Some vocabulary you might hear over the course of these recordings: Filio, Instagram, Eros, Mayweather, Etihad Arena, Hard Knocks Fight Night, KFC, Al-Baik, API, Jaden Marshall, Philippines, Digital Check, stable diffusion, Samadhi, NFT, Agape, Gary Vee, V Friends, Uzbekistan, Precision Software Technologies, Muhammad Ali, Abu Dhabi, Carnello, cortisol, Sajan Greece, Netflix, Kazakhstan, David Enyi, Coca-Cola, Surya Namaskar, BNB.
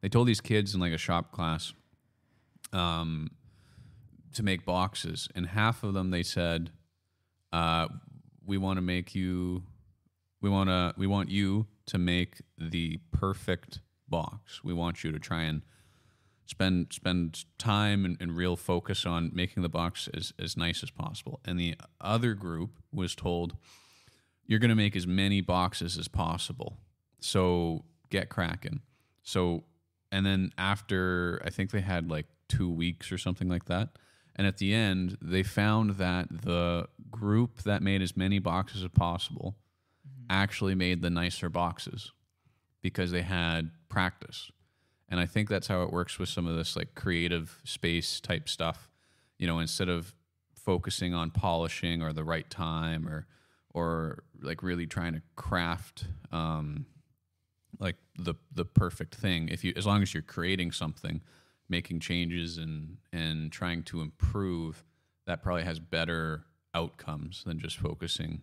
They told these kids in like a shop class to make boxes, and half of them they said, "We want to make you. We want you to make the perfect box. We want you to try and spend time and real focus on making the box as nice as possible." And the other group was told, "You're going to make as many boxes as possible. So get cracking." So, and then after, I think they had like 2 weeks or something like that. And at the end, they found that the group that made as many boxes as possible actually made the nicer boxes because they had practice. And I think that's how it works with some of this like creative space type stuff. You know, instead of focusing on polishing or the right time or like really trying to craft like the perfect thing. If you, as long as you're creating something, making changes and trying to improve, that probably has better outcomes than just focusing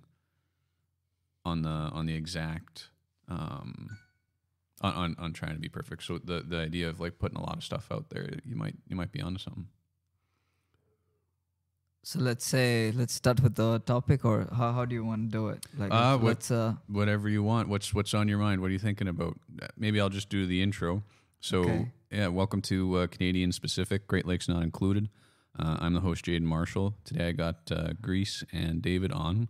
on the exact on trying to be perfect. So the idea of like putting a lot of stuff out there, you might be onto something. So let's start with the topic, or how do you want to do it? Like whatever you want. What's on your mind? What are you thinking about? Maybe I'll just do the intro. So okay. Yeah, welcome to Canadian Specific, Great Lakes Not Included. I'm the host, Jaden Marshall. Today I got Greece and David on.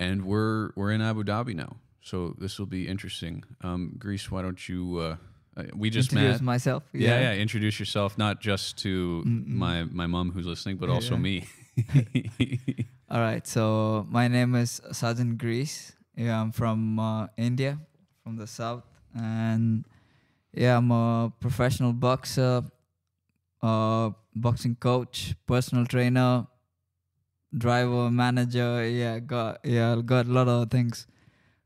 And we're in Abu Dhabi now, so this will be interesting. Greece, why don't you? We just introduce met. Myself. Yeah. Yeah, introduce yourself, not just to my mom who's listening, but also me. All right. So my name is Sajan Greece. Yeah, I'm from India, from the south, and yeah, I'm a professional boxer, boxing coach, personal trainer, driver, manager. Yeah, got a lot of things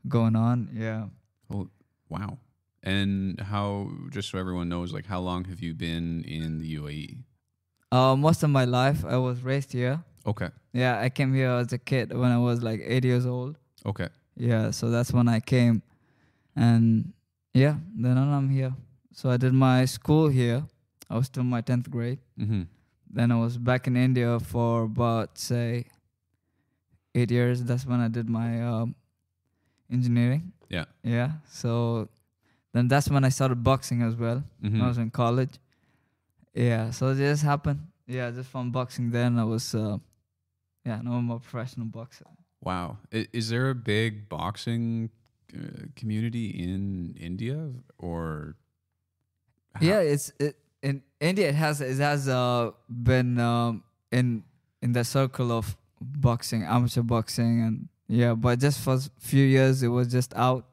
going on. Yeah. Well, wow. And how, just so everyone knows, like how long have you been in the UAE? Most of my life. I was raised here. Okay. Yeah, I came here as a kid when I was like 8 years old. Okay. Yeah, so that's when I came. And yeah, then I'm here. So I did my school here. I was still in my 10th grade. Mm-hmm. Then I was back in India for about, say, 8 years. That's when I did my engineering. Yeah. Yeah. So then that's when I started boxing as well. Mm-hmm. I was in college. Yeah. So it just happened. Yeah, just from boxing then I was, now I'm a professional boxer. Wow. Is there a big boxing community in India or? How? Yeah, in India, it has been in the circle of boxing, amateur boxing, and yeah. But just for a few years, it was just out.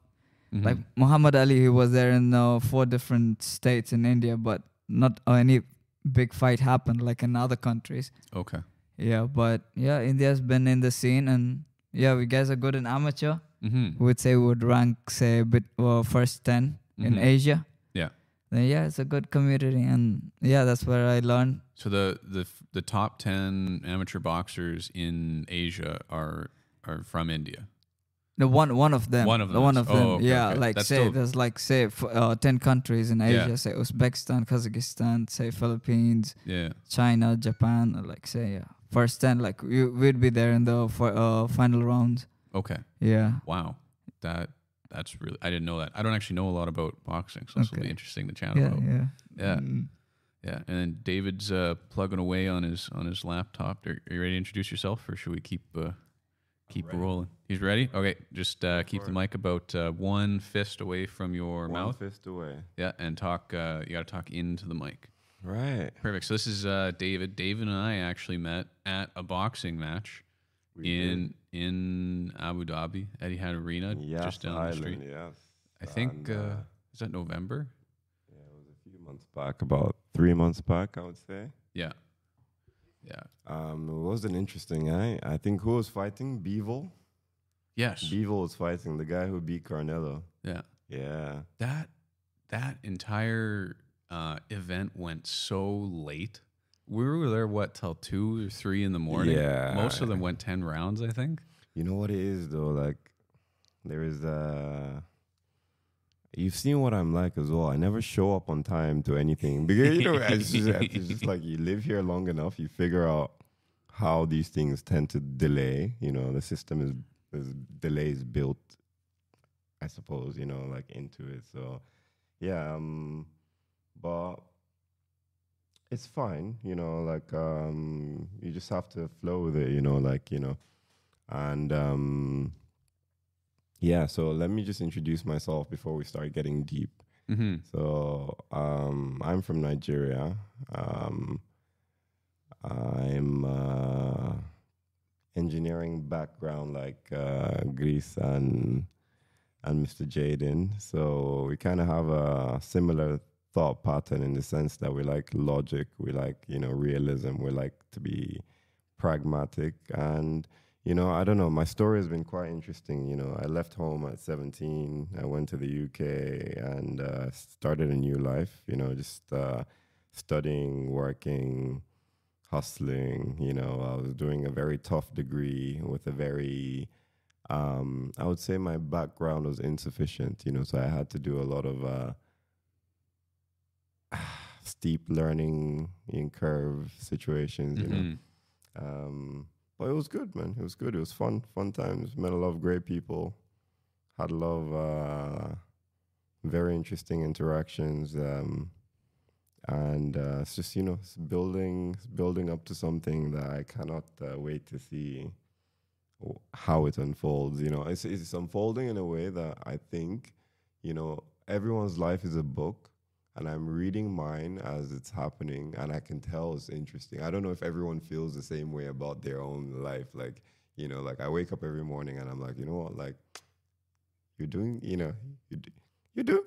Mm-hmm. Like Muhammad Ali, he was there in 4 different states in India, but not any big fight happened like in other countries. Okay. Yeah, but yeah, India's been in the scene, and yeah, we guys are good in amateur. Mm-hmm. We would say we would rank say a bit first 10 in Asia. Yeah, it's a good community, and yeah, that's where I learned. So the top 10 amateur boxers in Asia are from India. No, one of them. Okay, yeah, okay. Like that's say there's like say 10 countries in Asia. Yeah. Say Uzbekistan, Kazakhstan, say Philippines, yeah, China, Japan. Like say first 10, like we'd be there in the final round. Okay. Yeah. Wow. That's really, I didn't know that. I don't actually know a lot about boxing, so this will be interesting to chat about. Yeah. Yeah. And then David's plugging away on his laptop. Are you ready to introduce yourself, or should we keep rolling? He's ready? Okay, just keep the mic about one fist away from your mouth. One fist away. Yeah, and talk. You got to talk into the mic. Right. Perfect. So this is David. David and I actually met at a boxing match in Abu Dhabi, Etihad Arena, just down the street. Yes. I think, is that November? Yeah, it was a few months back, about 3 months back, I would say. Yeah. Yeah. It was an interesting guy. I think who was fighting? Bevol? Yes. Bevol was fighting, the guy who beat Carnello. Yeah. Yeah. That entire event went so late. We were there, till 2 or 3 in the morning? Yeah. Most of them went 10 rounds, I think. You know what it is, though? Like, there is You've seen what I'm like as well. I never show up on time to anything. Because, you know, it's just like you live here long enough, you figure out how these things tend to delay. You know, the system is delays built, I suppose, you know, like into it. So, yeah, but it's fine, you know, like you just have to flow with it, you know, like, you know. And yeah, so let me just introduce myself before we start getting deep. Mm-hmm. So I'm from Nigeria. I'm engineering background like Greece and Mr. Jaden. So we kind of have a similar thought pattern in the sense that we like logic, we like, you know, realism, we like to be pragmatic. And, you know, I don't know, my story has been quite interesting. You know, I left home at 17. I went to the UK and started a new life, you know, just studying, working, hustling. You know, I was doing a very tough degree with a very... I would say my background was insufficient, you know, so I had to do a lot of steep learning in curve situations, you know. But it was good, man. It was good. It was fun times. Met a lot of great people. Had a lot of very interesting interactions. And it's just, you know, it's building up to something that I cannot wait to see how it unfolds. You know, it's unfolding in a way that I think, you know, everyone's life is a book, and I'm reading mine as it's happening, and I can tell it's interesting. I don't know if everyone feels the same way about their own life. Like, you know, like I wake up every morning and I'm like, you know what, like you're doing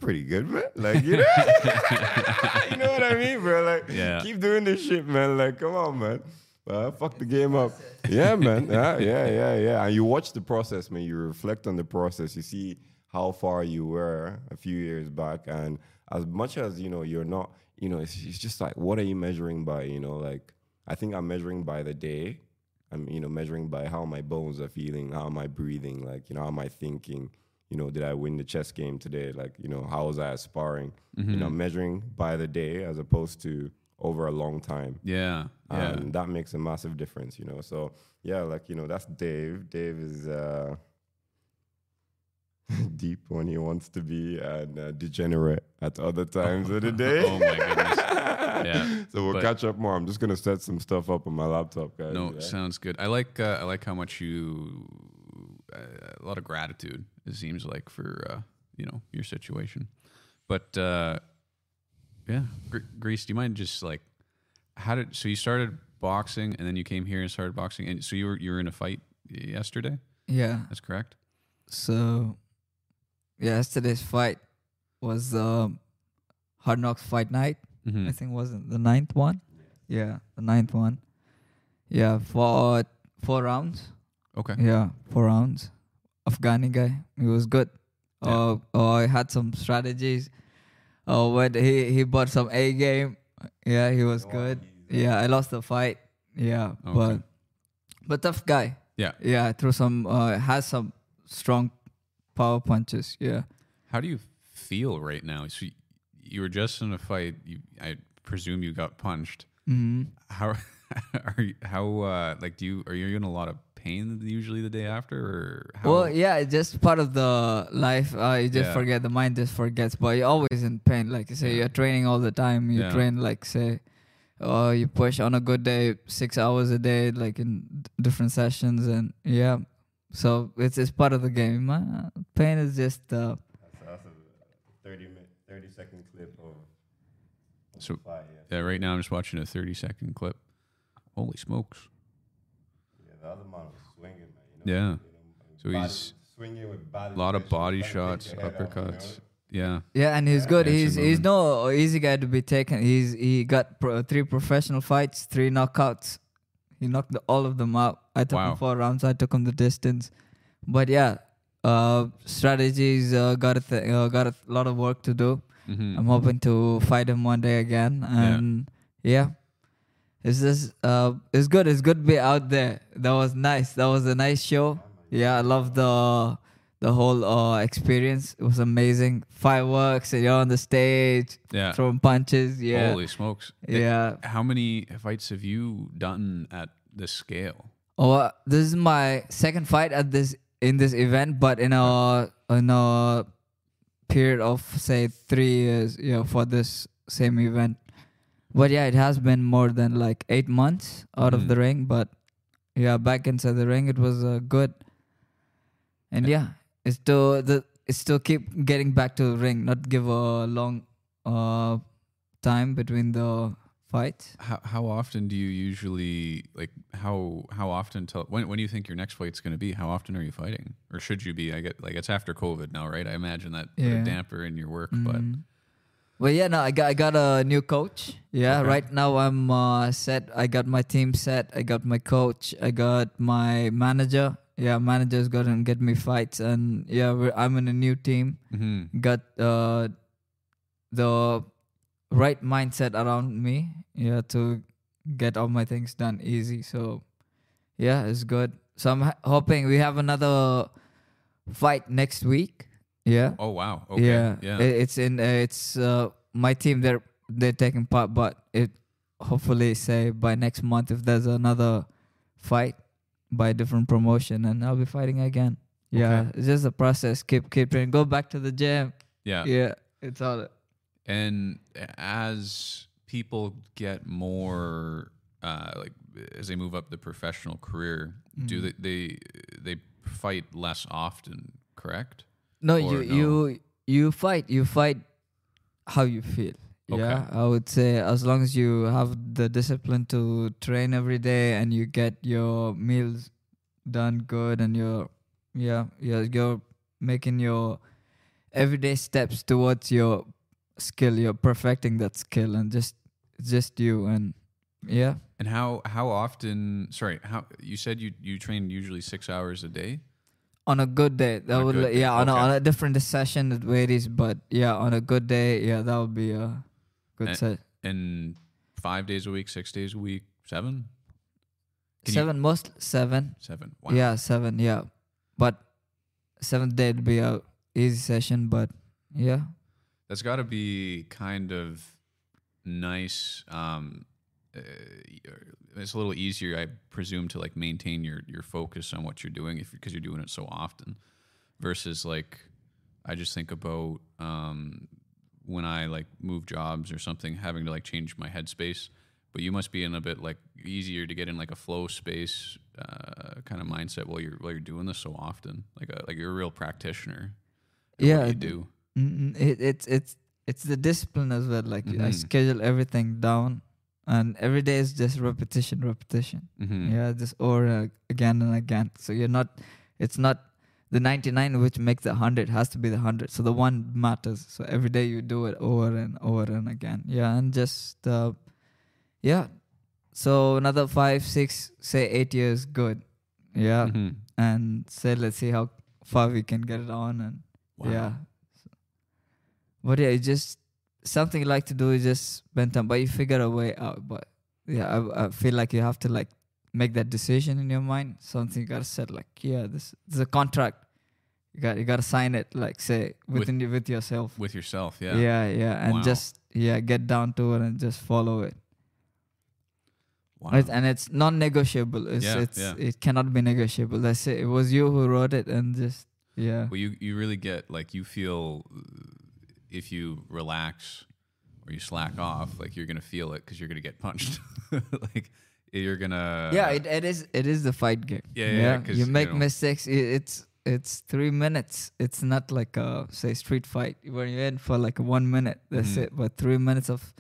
pretty good, man. Like, you know, you know what I mean, bro? Like, yeah. Keep doing this shit, man. Like, come on, man. Fuck the game up. Yeah, man. Yeah. And you watch the process, man. You reflect on the process. You see how far you were a few years back. And as much as, you know, you're not, you know, it's just like, what are you measuring by? You know, like, I think I'm measuring by the day. I'm, you know, measuring by how my bones are feeling, how am I breathing, like, you know, how am I thinking? You know, did I win the chess game today? Like, you know, how was I aspiring? Mm-hmm. You know, measuring by the day as opposed to over a long time. Yeah. And that makes a massive difference, you know. So, yeah, like, you know, that's Dave. Dave is deep when he wants to be and degenerate at other times of the day. Oh, my goodness. Yeah. So we'll catch up more. I'm just going to set some stuff up on my laptop, guys. No, yeah. Sounds good. I like how much you... a lot of gratitude, it seems like, for, you know, your situation. But... yeah. Greece, do you mind just like, so you started boxing and then you came here and started boxing, and so you were in a fight yesterday? Yeah. That's correct? So, yeah, yesterday's fight was Hard Knocks Fight Night. Mm-hmm. I think wasn't the ninth one? Yeah, the ninth one. Yeah, for 4 rounds. Okay. Yeah, 4 rounds. Afghani guy. He was good. Yeah. I had some strategies. Oh, but he bought some A game. Yeah, he was good. Yeah, I lost the fight. Yeah, okay. But tough guy. Yeah. Yeah, threw some, has some strong power punches. Yeah. How do you feel right now? So you were just in a fight. I presume you got punched. Mm-hmm. How are you in a lot of pain usually the day after, or how? Well, yeah, it's just part of the life. You just forget, the mind just forgets, but you're always in pain. Like you say, you're training all the time. You train, like say, you push on a good day 6 hours a day, like in different sessions, and yeah. So it's part of the game. Pain is just. That's a 30-second clip of so fight, yeah. Right now I'm just watching a 30-second clip. Holy smokes. The other man was swinging, man. You know, so he's swinging with a lot of body shots, uppercuts. You know? Yeah. Yeah, and he's good. He's no easy guy to be taken. He got 3 professional fights, 3 knockouts. He knocked all of them out. I took him 4 rounds. I took him the distance. But yeah, strategies got a lot of work to do. Mm-hmm. I'm hoping to fight him one day again, and yeah. It's just, it's good to be out there. That was nice. That was a nice show. Yeah, I love the The whole experience was amazing. Fireworks, you're on the stage, throwing punches. Yeah. Holy smokes. Yeah. How many fights have you done at this scale? Oh, this is my second fight at this event, but in a period of say 3 years, for this same event. But yeah, it has been more than like 8 months out of the ring. But yeah, back inside the ring, it was good. And yeah. It's to keep getting back to the ring, not give a long time between the fights. How often do you usually when do you think your next fight's going to be? How often are you fighting, or should you be? I get it's after COVID now, right? I imagine that put a damper in your work, but. Well, yeah, no, I got a new coach. Yeah, okay. Right now I'm set. I got my team set. I got my coach. I got my manager. Yeah, manager's got to get me fights. And yeah, I'm in a new team. Mm-hmm. Got the right mindset around me to get all my things done easy. So, yeah, it's good. So I'm hoping we have another fight next week. Yeah. Oh, wow. Okay. Yeah. It's my team. They're taking part, but it hopefully say by next month if there's another fight by a different promotion, and I'll be fighting again. Yeah, okay. It's just a process. Keep training. Go back to the gym. Yeah, it's all. And as people get more, as they move up the professional career, do they fight less often? Correct? No, you fight how you feel. Okay. Yeah, I would say as long as you have the discipline to train every day and you get your meals done good and you're making your everyday steps towards your skill, you're perfecting that skill and just you and yeah. And how often? Sorry, how you said you train usually 6 hours a day? On a good day, that would on a different session it varies, but yeah, on a good day, that would be a good set. And 5 days a week, 6 days a week, seven. Seven. Seven. Wow. Yeah, seven. Yeah, but seventh day would be a easy session, but yeah. That's got to be kind of nice. It's a little easier, I presume, to like maintain your focus on what you're doing because you're doing it so often versus like I just think about when I like move jobs or something, having to like change my headspace. But you must be in a bit like easier to get in like a flow space kind of mindset while you're doing this so often, like you're a real practitioner at what you do. It's the discipline as well, like I schedule everything down. And every day is just repetition. Mm-hmm. Yeah, just again and again. So it's not the 99 which makes the 100, has to be the 100. So the one matters. So every day you do it over and over and again. Yeah, and just, So another 5, 6, say 8 years, good. Yeah. Mm-hmm. And say, let's see how far we can get it on. And But yeah, it just... Something you like to do is just spend time, but you figure a way out. But yeah, I feel like you have to like make that decision in your mind. Something you gotta set, like this is a contract. You gotta sign it, like say with yourself. With yourself, yeah. Yeah, and just get down to it and just follow it. Wow. Right? And it's non-negotiable. It cannot be negotiable. That's it. It was you who wrote it, and just Well, you really get like you feel. If you relax or you slack off, like you're gonna feel it because you're gonna get punched. Like you're gonna. Yeah, it is the fight game. Yeah. You make mistakes. It's 3 minutes. It's not like a say street fight where you're in for like 1 minute. That's it. But 3 minutes of.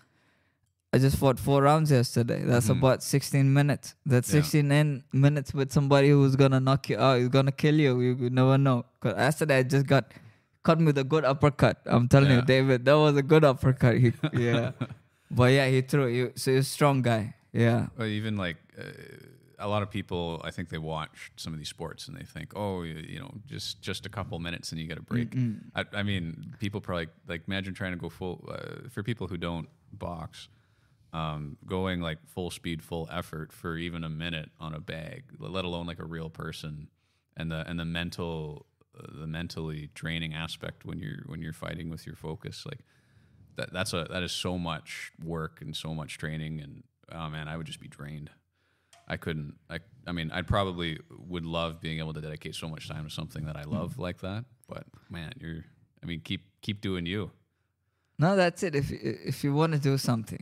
I just fought 4 rounds yesterday. That's about 16 minutes. That's 16 minutes with somebody who's gonna knock you out. Who's gonna kill you. You never know. 'Cause yesterday I just got. Caught me with a good uppercut. I'm telling you, David, that was a good uppercut. But yeah, he threw you. So he's a strong guy. Yeah. Well, even like a lot of people, I think they watch some of these sports and they think, oh, just a couple minutes and you get a break. I mean, people probably like imagine trying to go full for people who don't box, going like full speed, full effort for even a minute on a bag, let alone like a real person, and the mental. the mentally draining aspect when you're fighting with your focus, like that is so much work and so much training, and oh man, I would just be drained. I mean, I probably would love being able to dedicate so much time to something that I love like that, but man, keep doing you. No, that's it. If you want to do something,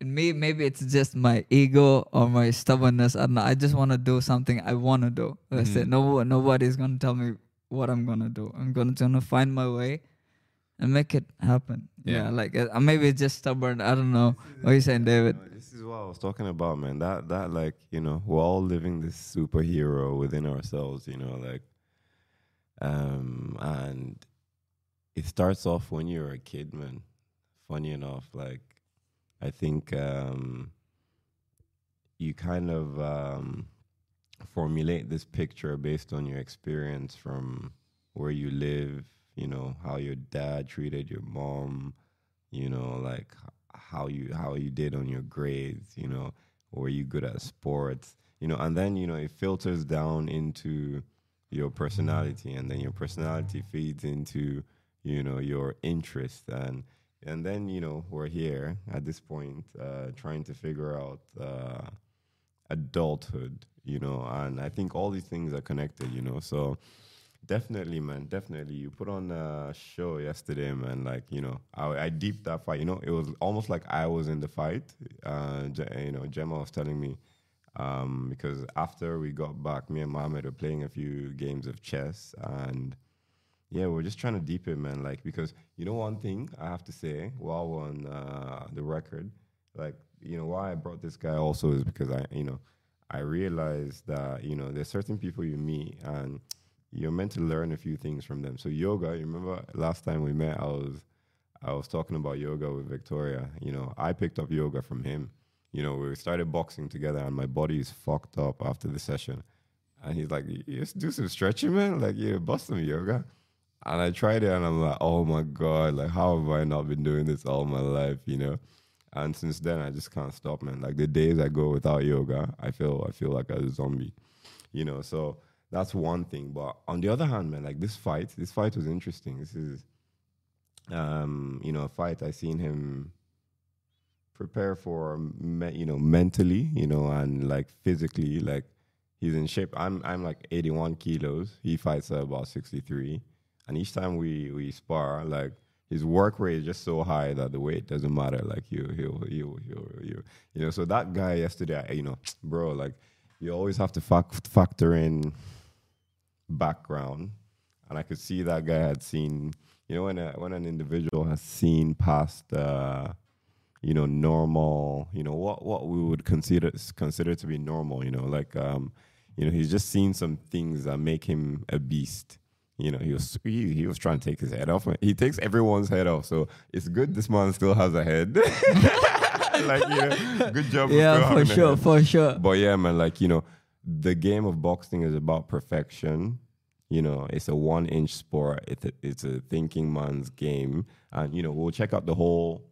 maybe it's just my ego or my stubbornness. I don't know. I just want to do something I want to do. That's it. Nobody's going to tell me what I'm going to do. I'm going to find my way and make it happen. Yeah. Maybe it's just stubborn. I don't know. What are you saying, David? This is what I was talking about, man. That we're all living this superhero within ourselves, and it starts off when you're a kid, man. Funny enough, I think you kind of formulate this picture based on your experience from where you live, how your dad treated your mom, how you did on your grades, were you good at sports, and then, it filters down into your personality, and then your personality feeds into your interest, and then we're here at this point trying to figure out adulthood, and I think all these things are connected, so definitely you put on a show yesterday, man. I deeped that fight, it was almost like I was in the fight. Gemma was telling me, because after we got back, me and Mohammed were playing a few games of chess, and yeah, we're just trying to deepen, man. Because one thing I have to say while we're on the record, why I brought this guy also is because I realized that there's certain people you meet and you're meant to learn a few things from them. So yoga, you remember last time we met, I was talking about yoga with Victoria. I picked up yoga from him. We started boxing together, and my body is fucked up after the session. And he's like, "Just do some stretching, man. Bust some yoga." And I tried it, and I'm like, oh my God, how have I not been doing this all my life, And since then, I just can't stop, man. The days I go without yoga, I feel like a zombie, So that's one thing. But on the other hand, man, this fight was interesting. This is, a fight I seen him prepare for, mentally, and physically, he's in shape. I'm 81 kilos. He fights at about 63. And each time we spar, his work rate is just so high that the weight doesn't matter. So that guy yesterday, bro, you always have to factor in background. And I could see that guy had seen, when an individual has seen past, normal, what we would consider to be normal, he's just seen some things that make him a beast. He was trying to take his head off. He takes everyone's head off, so it's good this man still has a head. Good job. Yeah, for sure. But yeah, man, the game of boxing is about perfection. It's a 1-inch sport. It's a thinking man's game, and we'll check out the whole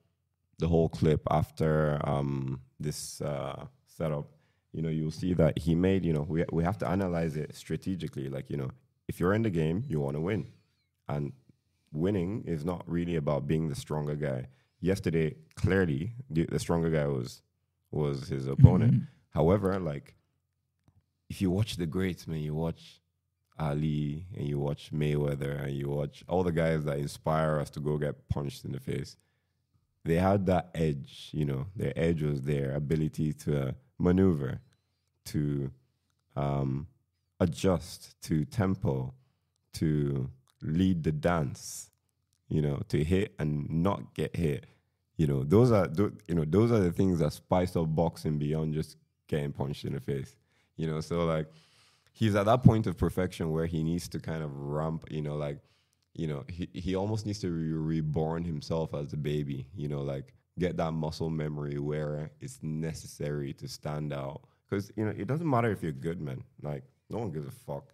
clip after this setup. You'll see that he made. We have to analyze it strategically, If you're in the game, you want to win. And winning is not really about being the stronger guy. Yesterday, clearly, the stronger guy was his opponent. Mm-hmm. However, if you watch the greats, man, you watch Ali and you watch Mayweather and you watch all the guys that inspire us to go get punched in the face. They had that edge, Their edge was their ability to maneuver, to... adjust to tempo, to lead the dance, to hit and not get hit. Those are the things that spice up boxing beyond just getting punched in the face. So he's at that point of perfection where he needs to kind of ramp. He almost needs to reborn himself as a baby. Get that muscle memory where it's necessary to stand out. Because it doesn't matter if you're good, man. No one gives a fuck.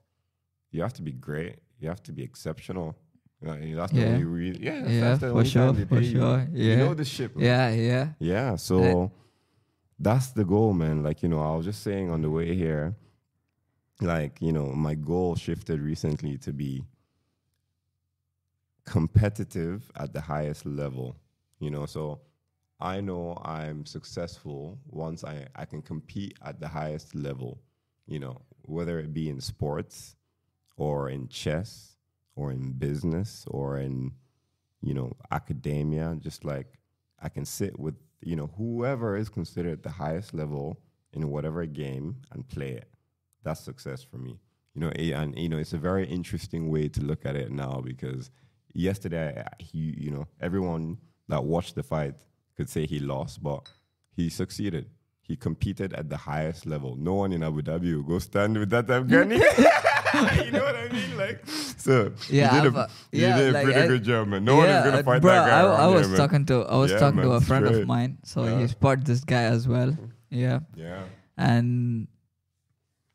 You have to be great. You have the exceptional. That's the only reason. That's the only time they pay you. Yeah. You know the shit, man. Yeah, so that's the goal, man. I was just saying on the way here, my goal shifted recently to be competitive at the highest level, you know. So I know I'm successful once I can compete at the highest level, you know, whether it be in sports or in chess or in business or in, you know, academia. Just like I can sit with, you know, whoever is considered the highest level in whatever game and play it. That's success for me. You know, and, you know, it's a very interesting way to look at it now, because yesterday, you know, everyone that watched the fight could say he lost, but he succeeded. He competed at the highest level. No one in Abu Dhabi will go stand with that Afghani. You know what I mean? Like, so yeah, you did a pretty good job, man. No one is gonna fight that guy. I was talking to a friend of mine, so he spotted this guy as well.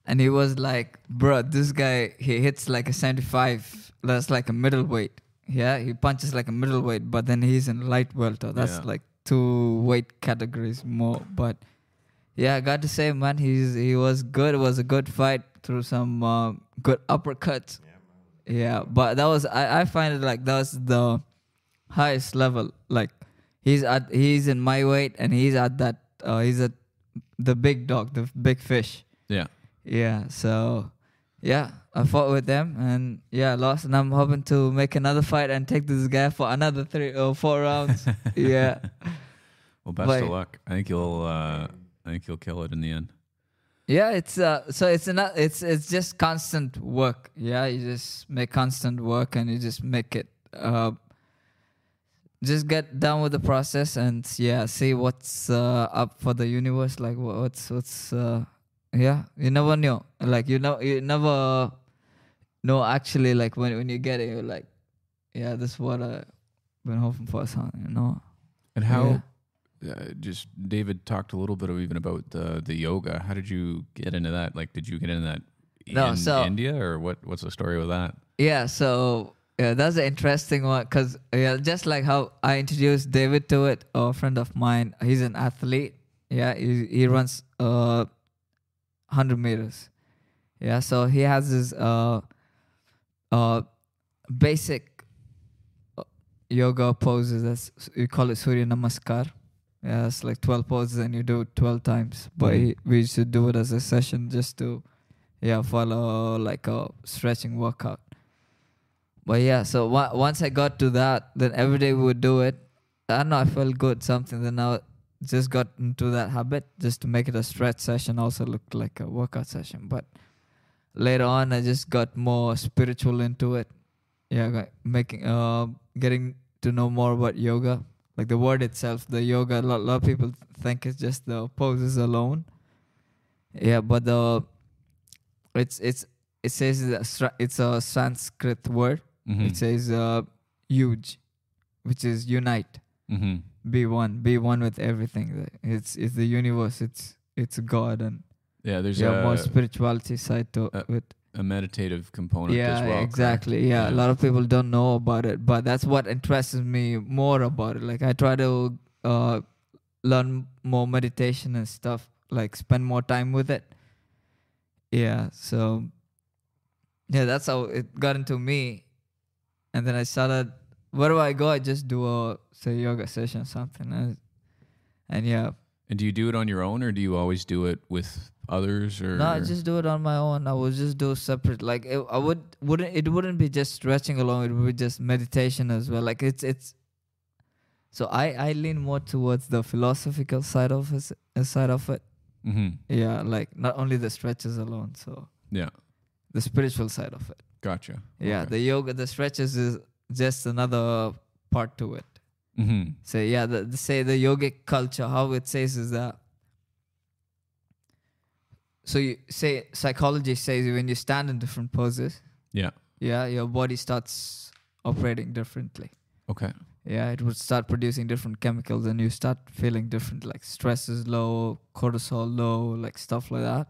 And he was like, bro, this guy, he hits like a 75. That's like a middleweight. Yeah, he punches like a middleweight, but then he's in light welter. That's like two weight categories more. But yeah, I got to say, man, he was good. It was a good fight through some good uppercuts. Yeah, but that was, I find it like that was the highest level. Like he's in my weight, and he's at that, he's at the big dog, the big fish. Yeah. Yeah, so, yeah, I fought with them, and, yeah, lost, and I'm hoping to make another fight and take this guy for another 3 or 4 rounds. Yeah. Well, best of luck. I think you'll kill it in the end. Yeah, it's just constant work. Yeah, you just make constant work, and you just make it, just get done with the process, and, yeah, see what's up for the universe, like, what's yeah, you never knew. Like, you never know, actually, like, when you get it, you're like, yeah, this is what I've been hoping for, son, you know? And how, just, David talked a little bit even about the yoga. How did you get into that? Like, did you get into that India, or what's the story with that? Yeah, so, yeah, that's an interesting one, because, yeah, just like how I introduced David to it, a friend of mine, he's an athlete. Yeah, he runs... 100 meters. Yeah, so he has his basic yoga poses. You call it Surya Namaskar. Yeah, it's like 12 poses, and you do it 12 times. But we should do it as a session just to, follow like a stretching workout. But yeah, so once I got to that, then every day we would do it. I don't know, I felt good, something. Then I just got into that habit just to make it a stretch session, also looked like a workout session. But later on, I just got more spiritual into it. Yeah, getting to know more about yoga. Like the word itself, the yoga, a lot of people think it's just the poses alone. Yeah, but it says it's a Sanskrit word. Mm-hmm. It says yuj, which is unite. Mm-hmm. Be one with everything. It's the universe. It's God, and there's a more spirituality side to it. A meditative component as well. Yeah, exactly. Yeah, a lot of people don't know about it, but that's what interests me more about it. Like I try to learn more meditation and stuff. Like spend more time with it. Yeah. So that's how it got into me, and then I started. Wherever I go, I just do a yoga session or something. And do you do it on your own, or do you always do it with others? Or no, I just do it on my own. I would just do separate. Like it wouldn't be just stretching alone. It would be just meditation as well. Like it's. So I lean more towards the philosophical side of it. Mm-hmm. Yeah, like not only the stretches alone. So yeah, the spiritual side of it. Gotcha. Yeah, okay. The yoga, the stretches is just another part to it. Mm-hmm. So yeah, the yogic culture, how it says is that. So you say psychology says when you stand in different poses. Yeah. Yeah, your body starts operating differently. Okay. Yeah, it would start producing different chemicals, and you start feeling different. Like stress is low, cortisol low, like stuff like that.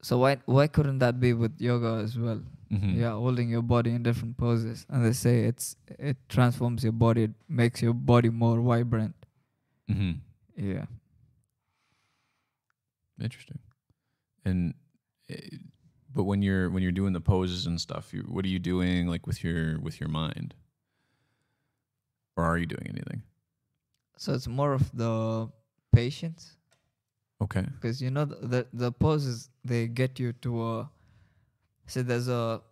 So why couldn't that be with yoga as well? Mm-hmm. Yeah, holding your body in different poses, and they say it transforms your body, it makes your body more vibrant. Mm-hmm. Yeah, interesting. And but when you're doing the poses and stuff, what are you doing like with your mind? Or are you doing anything? So it's more of the patience. Okay. Because, you know, the poses, they get you to a... So there's a...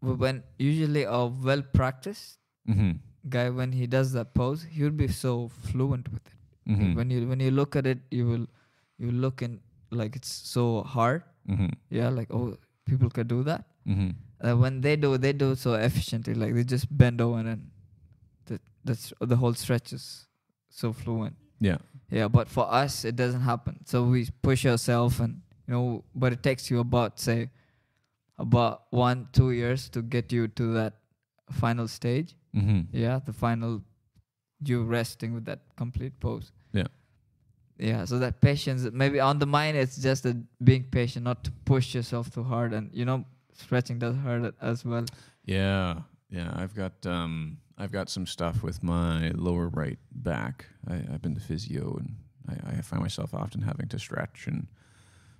When usually a well-practiced mm-hmm. guy, when he does that pose, he'll be so fluent with it. Mm-hmm. When you look at it, you look and like it's so hard. Mm-hmm. Yeah, like, oh, people can do that. Mm-hmm. When they do so efficiently. Like, they just bend over and that's the whole stretch is so fluent. Yeah. Yeah, but for us, it doesn't happen. So we push ourselves and, you know, but it takes you about 1-2 years to get you to that final stage. Mm-hmm. Yeah, the final, you resting with that complete pose. Yeah. Yeah, so that patience, maybe on the mind, it's just that being patient, not to push yourself too hard. And, you know, stretching does hurt as well. Yeah, yeah, I've got some stuff with my lower right back. I've been to physio, and I find myself often having to stretch and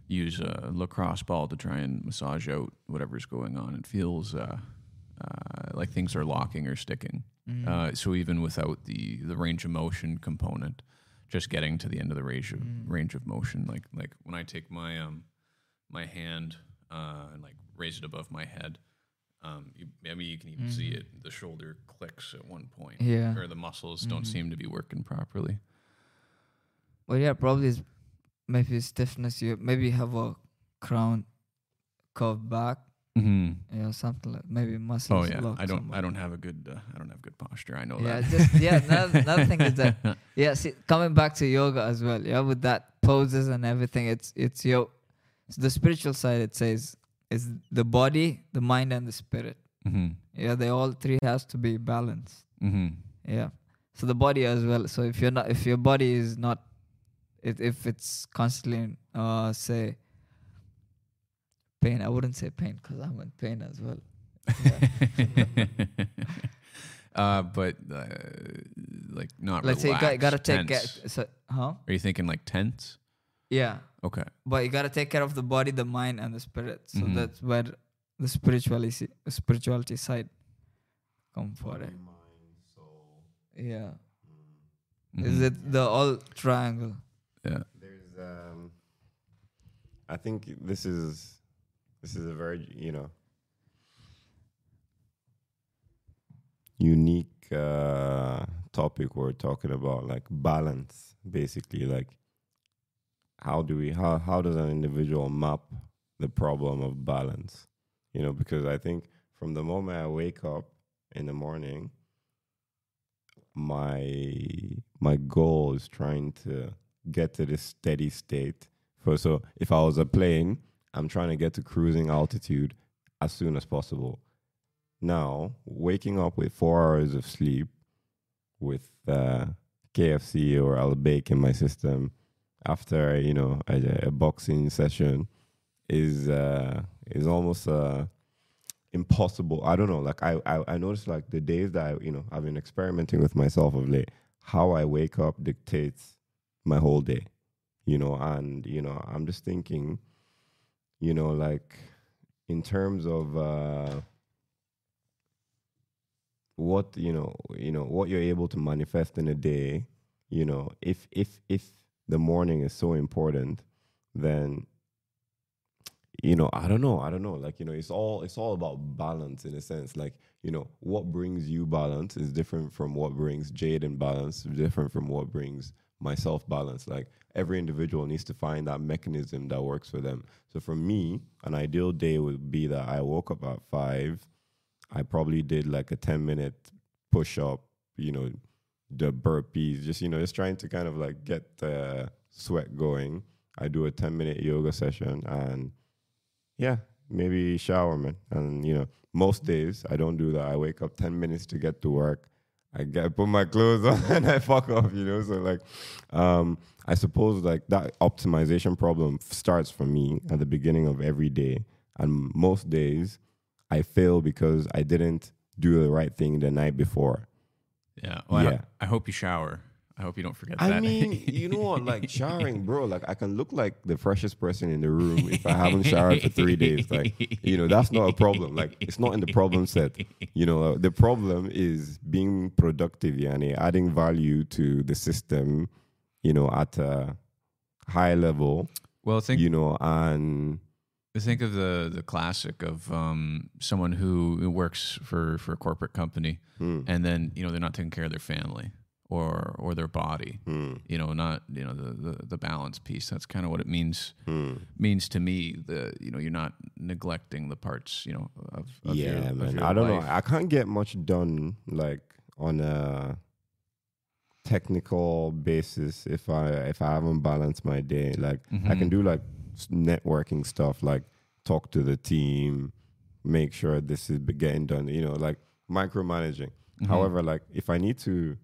use a lacrosse ball to try and massage out whatever's going on. It feels like things are locking or sticking. Mm. So even without the range of motion component, just getting to the end of the range of motion, like when I take my my hand and like raise it above my head. You can even see it. The shoulder clicks at one point. Yeah. Or the muscles don't seem to be working properly. Well, yeah, probably is maybe stiffness. You maybe have a crown curved back. Mm-hmm. Yeah, something like maybe muscles. Oh yeah, lock I don't have good posture. I know that. Another thing is that. Yeah, see, coming back to yoga as well. Yeah, with that poses and everything, it's the spiritual side. It says. Is the body, the mind, and the spirit. Mm-hmm. Yeah, they all three has to be balanced. Mm-hmm. Yeah, so the body as well. So if your body is not, if it's constantly say pain, I wouldn't say pain because I'm in pain as well. Yeah. But like not. Let's relaxed, say you gotta take care. So, huh? Are you thinking like tense? Yeah. Okay. But you got to take care of the body, the mind, and the spirit. So that's where the spirituality side comes for it. Yeah. Mm-hmm. Is it the all triangle? Yeah. There's I think this is a very, you know, unique topic we're talking about, like balance basically, like how does an individual map the problem of balance? You know, because I think from the moment I wake up in the morning, my goal is trying to get to this steady state. So if I was a plane, I'm trying to get to cruising altitude as soon as possible. Now, waking up with 4 hours of sleep with KFC or Al-Baik in my system, after, you know, a boxing session is almost impossible. I don't know. Like I noticed, like the days that I've been experimenting with myself of late. How I wake up dictates my whole day, you know. And you know, I'm just thinking, you know, like in terms of what what you're able to manifest in a day. You know, if the morning is so important, then, you know, I don't know. Like, you know, it's all about balance in a sense. Like, you know, what brings you balance is different from what brings Jaden balance, different from what brings myself balance. Like, every individual needs to find that mechanism that works for them. So for me, an ideal day would be that I woke up at 5, I probably did like a 10-minute push-up, you know, the burpees, just trying to kind of like get the sweat going. I do a 10-minute yoga session and yeah, maybe shower, man. And, you know, most days I don't do that. I wake up 10 minutes to get to work. I put my clothes on and I fuck off, you know? So like, I suppose like that optimization problem starts for me at the beginning of every day. And most days I fail because I didn't do the right thing the night before. Yeah. Well, yeah. I hope you shower. I I hope you don't forget that. I mean, you know what? Like showering, bro. Like I can look like the freshest person in the room if I haven't showered for 3 days. Like, you know, that's not a problem. Like it's not in the problem set. You know, the problem is being productive, yani, adding value to the system, you know, at a high level. Well, think, you know, and think of the classic of someone who works for a corporate company and then, you know, they're not taking care of their family or their body, you know, not, you know, the balance piece. That's kind of what it means to me. The, you know, you're not neglecting the parts, you know, of yeah, your, man. Of your I don't life. Know. I can't get much done like on a technical basis if I haven't balanced my day. Like I can do like networking stuff, like talk to the team, make sure this is getting done, you know, like micromanaging. However, like if I need to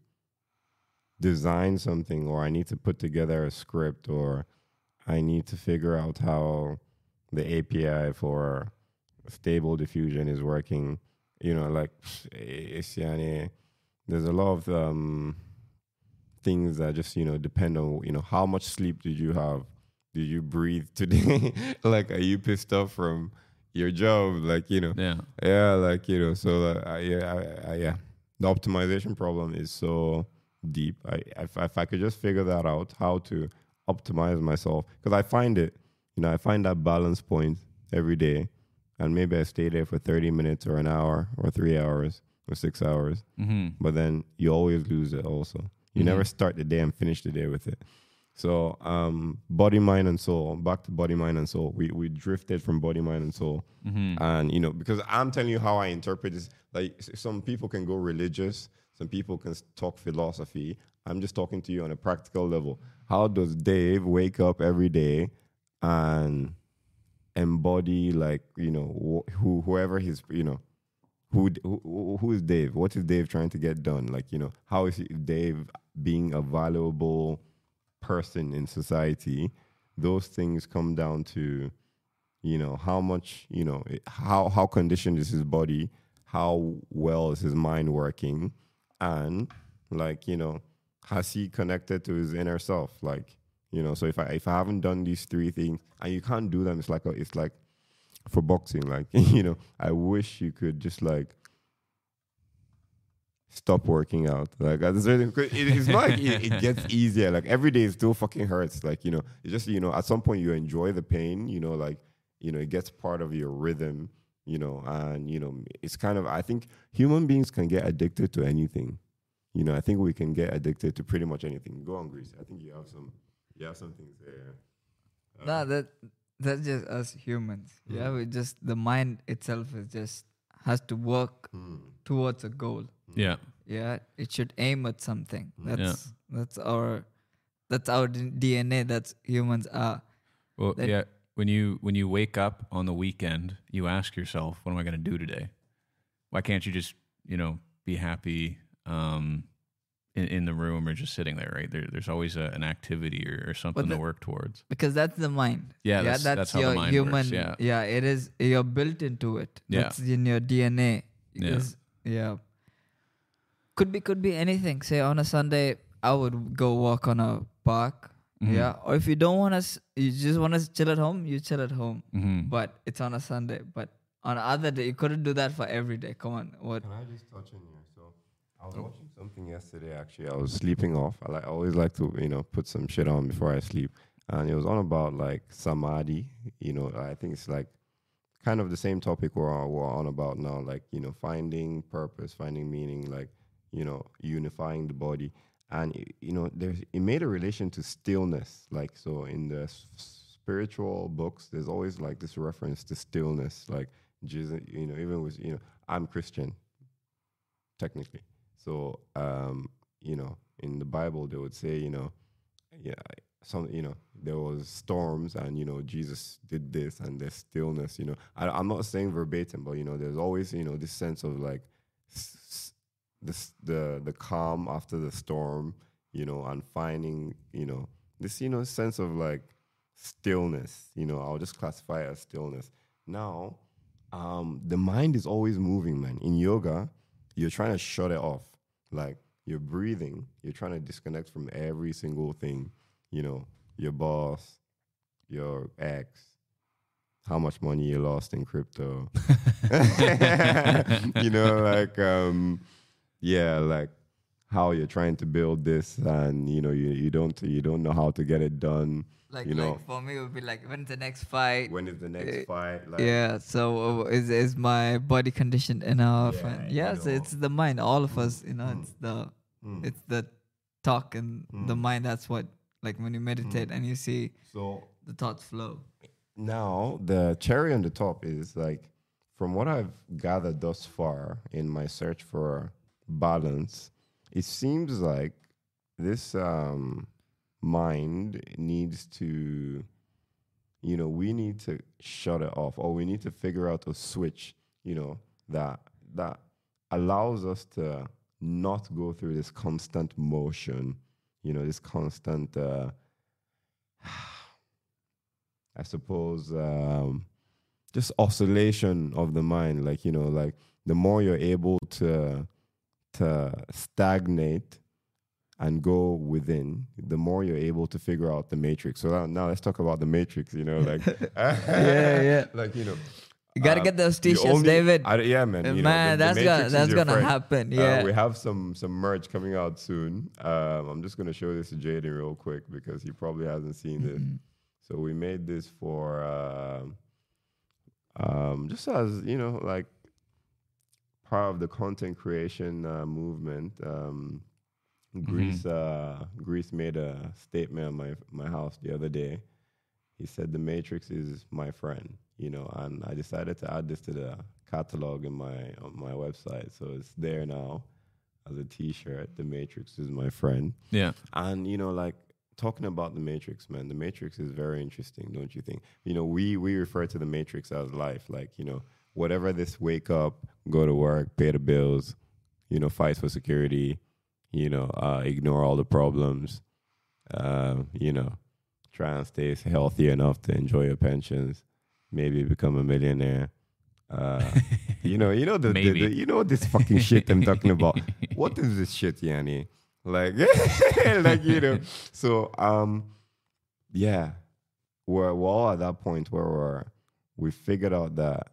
design something, or I need to put together a script, or I need to figure out how the API for stable diffusion is working, you know, like it's, there's a lot of things that just, you know, depend on, you know, how much sleep did you have? Did you breathe today? Like, are you pissed off from your job? Like, you know, yeah, like, you know, so yeah, the optimization problem is so deep. If I could just figure that out, how to optimize myself, because I find it, you know, I find that balance point every day, and maybe I stay there for 30 minutes or an hour or 3 hours or 6 hours, but then you always lose it. Also, you never start the day and finish the day with it. So body, mind, and soul. Back to body, mind, and soul. We drifted from body, mind, and soul. And, you know, because I'm telling you how I interpret this. Like, some people can go religious. Some people can talk philosophy. I'm just talking to you on a practical level. How does Dave wake up every day and embody, like, you know, whoever his, you know, who is Dave? What is Dave trying to get done? Like, you know, how is Dave being a valuable person in society? Those things come down to, you know, how much, you know, how conditioned is his body, how well is his mind working, and, like, you know, has he connected to his inner self? Like, you know, so if I haven't done these three things, and you can't do them, it's like for boxing, like, you know, I wish you could just, like, stop working out. Like, it's not like it gets easier. Like, every day it still fucking hurts. Like, you know, it's just, you know, at some point you enjoy the pain, you know, like, you know, it gets part of your rhythm, you know, and, you know, it's kind of, I think human beings can get addicted to anything. You know, I think we can get addicted to pretty much anything. Go on, Greece. I think you have some things there. No, that's just us humans. Yeah, we just, the mind itself is just, has to work towards a goal. Yeah, it should aim at something. That's our DNA. That's humans are. Well, that when you wake up on the weekend, you ask yourself, "What am I going to do today?" Why can't you just, you know, be happy in the room or just sitting there? Right, there's always an activity or something to work towards. Because that's the mind. Yeah, that's your how the mind human. Works. Yeah, it is. You're built into it. Yeah, that's in your DNA. Yeah. Could be anything. Say on a Sunday, I would go walk on a park. Or if you don't want to, you just want to chill at home, you chill at home. But it's on a Sunday. But on another day, you couldn't do that for every day. Come on. What? Can I just touch on you? So I was watching something yesterday. Actually, I was sleeping off. I always like to, you know, put some shit on before I sleep. And it was on about like samadhi. You know, I think it's like kind of the same topic we're on about now. Like, you know, finding purpose, finding meaning. Like, you know, unifying the body, and you know, it made a relation to stillness. Like, so in the spiritual books, there's always like this reference to stillness. Like, Jesus, you know, even with, you know, I'm Christian, technically. So, you know, in the Bible, they would say, you know, you know, there was storms, and you know, Jesus did this, and there's stillness. You know, I'm not saying verbatim, but you know, there's always, you know, this sense of like the calm after the storm, you know, and finding, you know, this, you know, sense of like stillness, you know, I'll just classify it as stillness. Now, the mind is always moving, man. In yoga, you're trying to shut it off. Like, you're breathing. You're trying to disconnect from every single thing, you know, your boss, your ex, how much money you lost in crypto. You know, like, yeah, like how you're trying to build this and, you know, you don't know how to get it done. Like, you know, like for me, it would be like, when's the next fight? When is the next fight? Like, yeah, so is my body conditioned enough? Yeah, and yeah, so it's the mind. All of us, you know, it's the talk and the mind. That's what, like, when you meditate and you see so the thoughts flow. Now, the cherry on the top is, like, from what I've gathered thus far in my search for balance, it seems like this... mind needs to, you know, we need to shut it off, or we need to figure out a switch, you know, that allows us to not go through this constant motion, you know, this constant, I suppose, just oscillation of the mind. Like, you know, like the more you're able to stagnate and go within, the more you're able to figure out the matrix. So now let's talk about the matrix, you know, like, yeah. Like, you know, you got to get those t-shirts, David. Yeah, man. You man, know, that's going to happen. Yeah. We have some merch coming out soon. I'm just going to show this to Jaden real quick because he probably hasn't seen this. So we made this for, just as, you know, like part of the content creation movement, Greece made a statement at my house the other day. He said, "The Matrix is my friend," you know, and I decided to add this to the catalog on my website. So it's there now as a T-shirt. The Matrix is my friend. Yeah. And, you know, like talking about the Matrix, man, the Matrix is very interesting, don't you think? You know, we refer to the Matrix as life, like, you know, whatever this wake up, go to work, pay the bills, you know, fight for security, you know, ignore all the problems, you know, try and stay healthy enough to enjoy your pensions, maybe become a millionaire. You know, the you know this fucking shit I'm talking about. What is this shit, Yanni? Like, like, you know, so, yeah, we're all at that point where we figured out that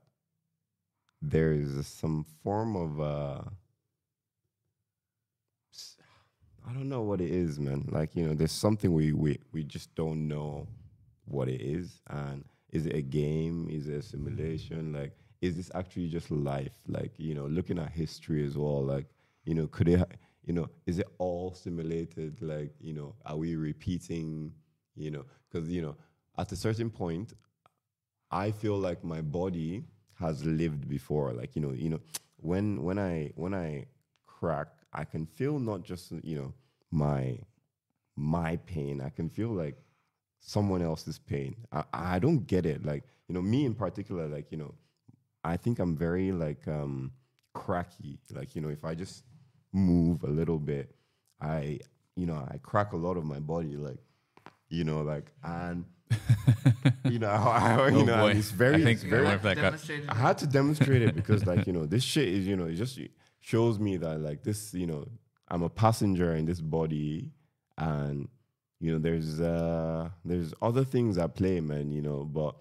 there is some form of, I don't know what it is, man. Like, you know, there's something we just don't know what it is. And is it a game? Is it a simulation? Like, is this actually just life? Like, you know, looking at history as well, like, you know, could it, you know, is it all simulated? Like, you know, are we repeating, you know, because, you know, at a certain point, I feel like my body has lived before. Like, you know, when I crack, I can feel not just, you know, my pain. I can feel like someone else's pain. I don't get it. Like, you know, me in particular, like, you know, I think I'm very, like, cracky. Like, you know, if I just move a little bit, I crack a lot of my body. Like, you know, like, and, you know, I it's very, I had to demonstrate it because, like, you know, this shit is, you know, it just... shows me that, like, this, you know, I'm a passenger in this body, and, you know, there's other things at play, man, you know. But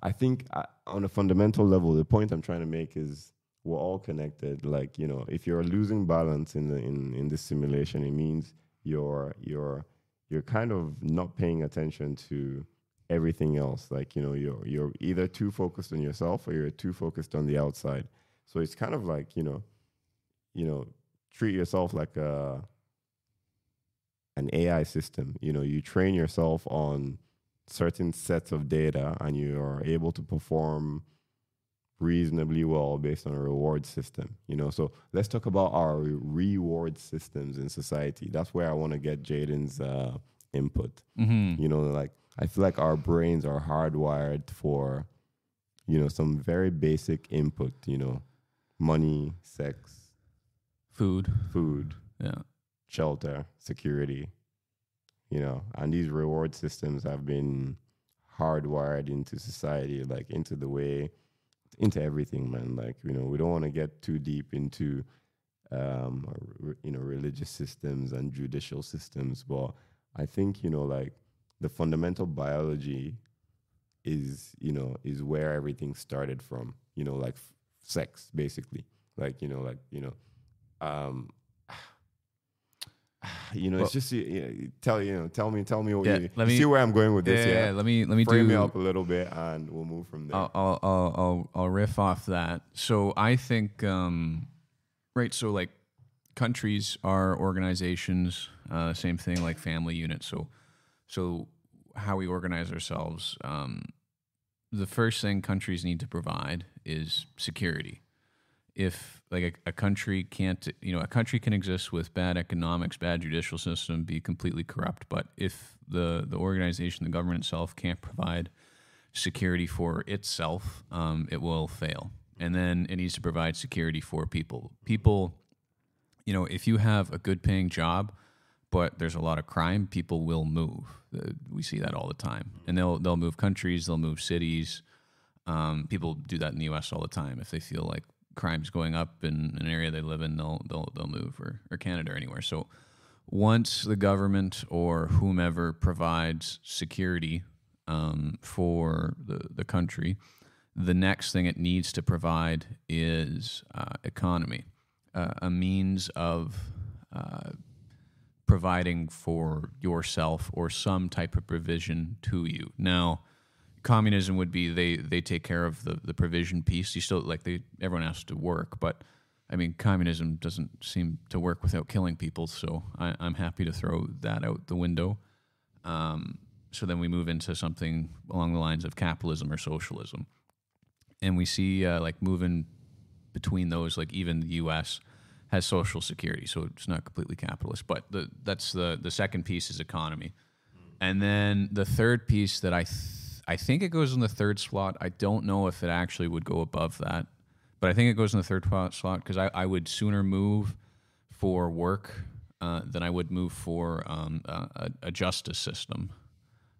I think on a fundamental level, the point I'm trying to make is we're all connected. Like, you know, if you're losing balance in this simulation, it means you're kind of not paying attention to everything else. Like, you know, you're either too focused on yourself or you're too focused on the outside. So it's kind of like, you know, treat yourself like an AI system. You know, you train yourself on certain sets of data and you are able to perform reasonably well based on a reward system, you know. So let's talk about our reward systems in society. That's where I want to get Jaden's input. You know, like, I feel like our brains are hardwired for, you know, some very basic input, you know, money, sex, Food, yeah, shelter, security, you know, and these reward systems have been hardwired into society, like into everything, man. Like, you know, we don't want to get too deep into religious systems and judicial systems. But I think, the fundamental biology is where everything started from, sex, basically. It's just tell me what see where I'm going with this. Yeah. Let me frame it up a little bit, and we'll move from there. I'll riff off that. So I think right. So countries are organizations. Same thing like family units. So how we organize ourselves. The first thing countries need to provide is security. If a country can't, a country can exist with bad economics, bad judicial system, be completely corrupt. But if the organization, the government itself can't provide security for itself, it will fail. And then it needs to provide security for people. People, if you have a good paying job, but there's a lot of crime, people will move. We see that all the time. And they'll move countries, they'll move cities. People do that in the U.S. all the time if they feel like crime's going up in an area they live in, they'll move, or Canada, or anywhere. So once the government or whomever provides security for the country, the next thing it needs to provide is economy, a means of providing for yourself or some type of provision to you. Now, communism would be they take care of the provision piece. You still everyone has to work, but I mean communism doesn't seem to work without killing people. So I'm happy to throw that out the window. So then we move into something along the lines of capitalism or socialism, and we see moving between those. Even the U.S. has social security, so it's not completely capitalist. But that's the second piece is economy, and then the third piece that I think it goes in the third slot. I don't know if it actually would go above that, but I think it goes in the third slot because I would sooner move for work than I would move for a justice system,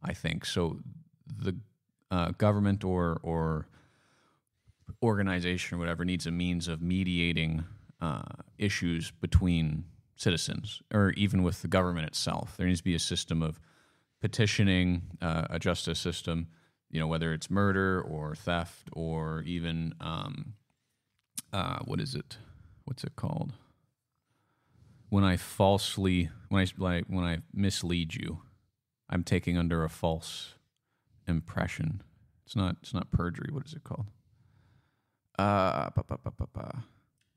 I think. So the government or organization or whatever needs a means of mediating issues between citizens or even with the government itself. There needs to be a system of petitioning a justice system, whether it's murder or theft or even what's it called? When I mislead you, I'm taking under a false impression. It's not perjury. What is it called?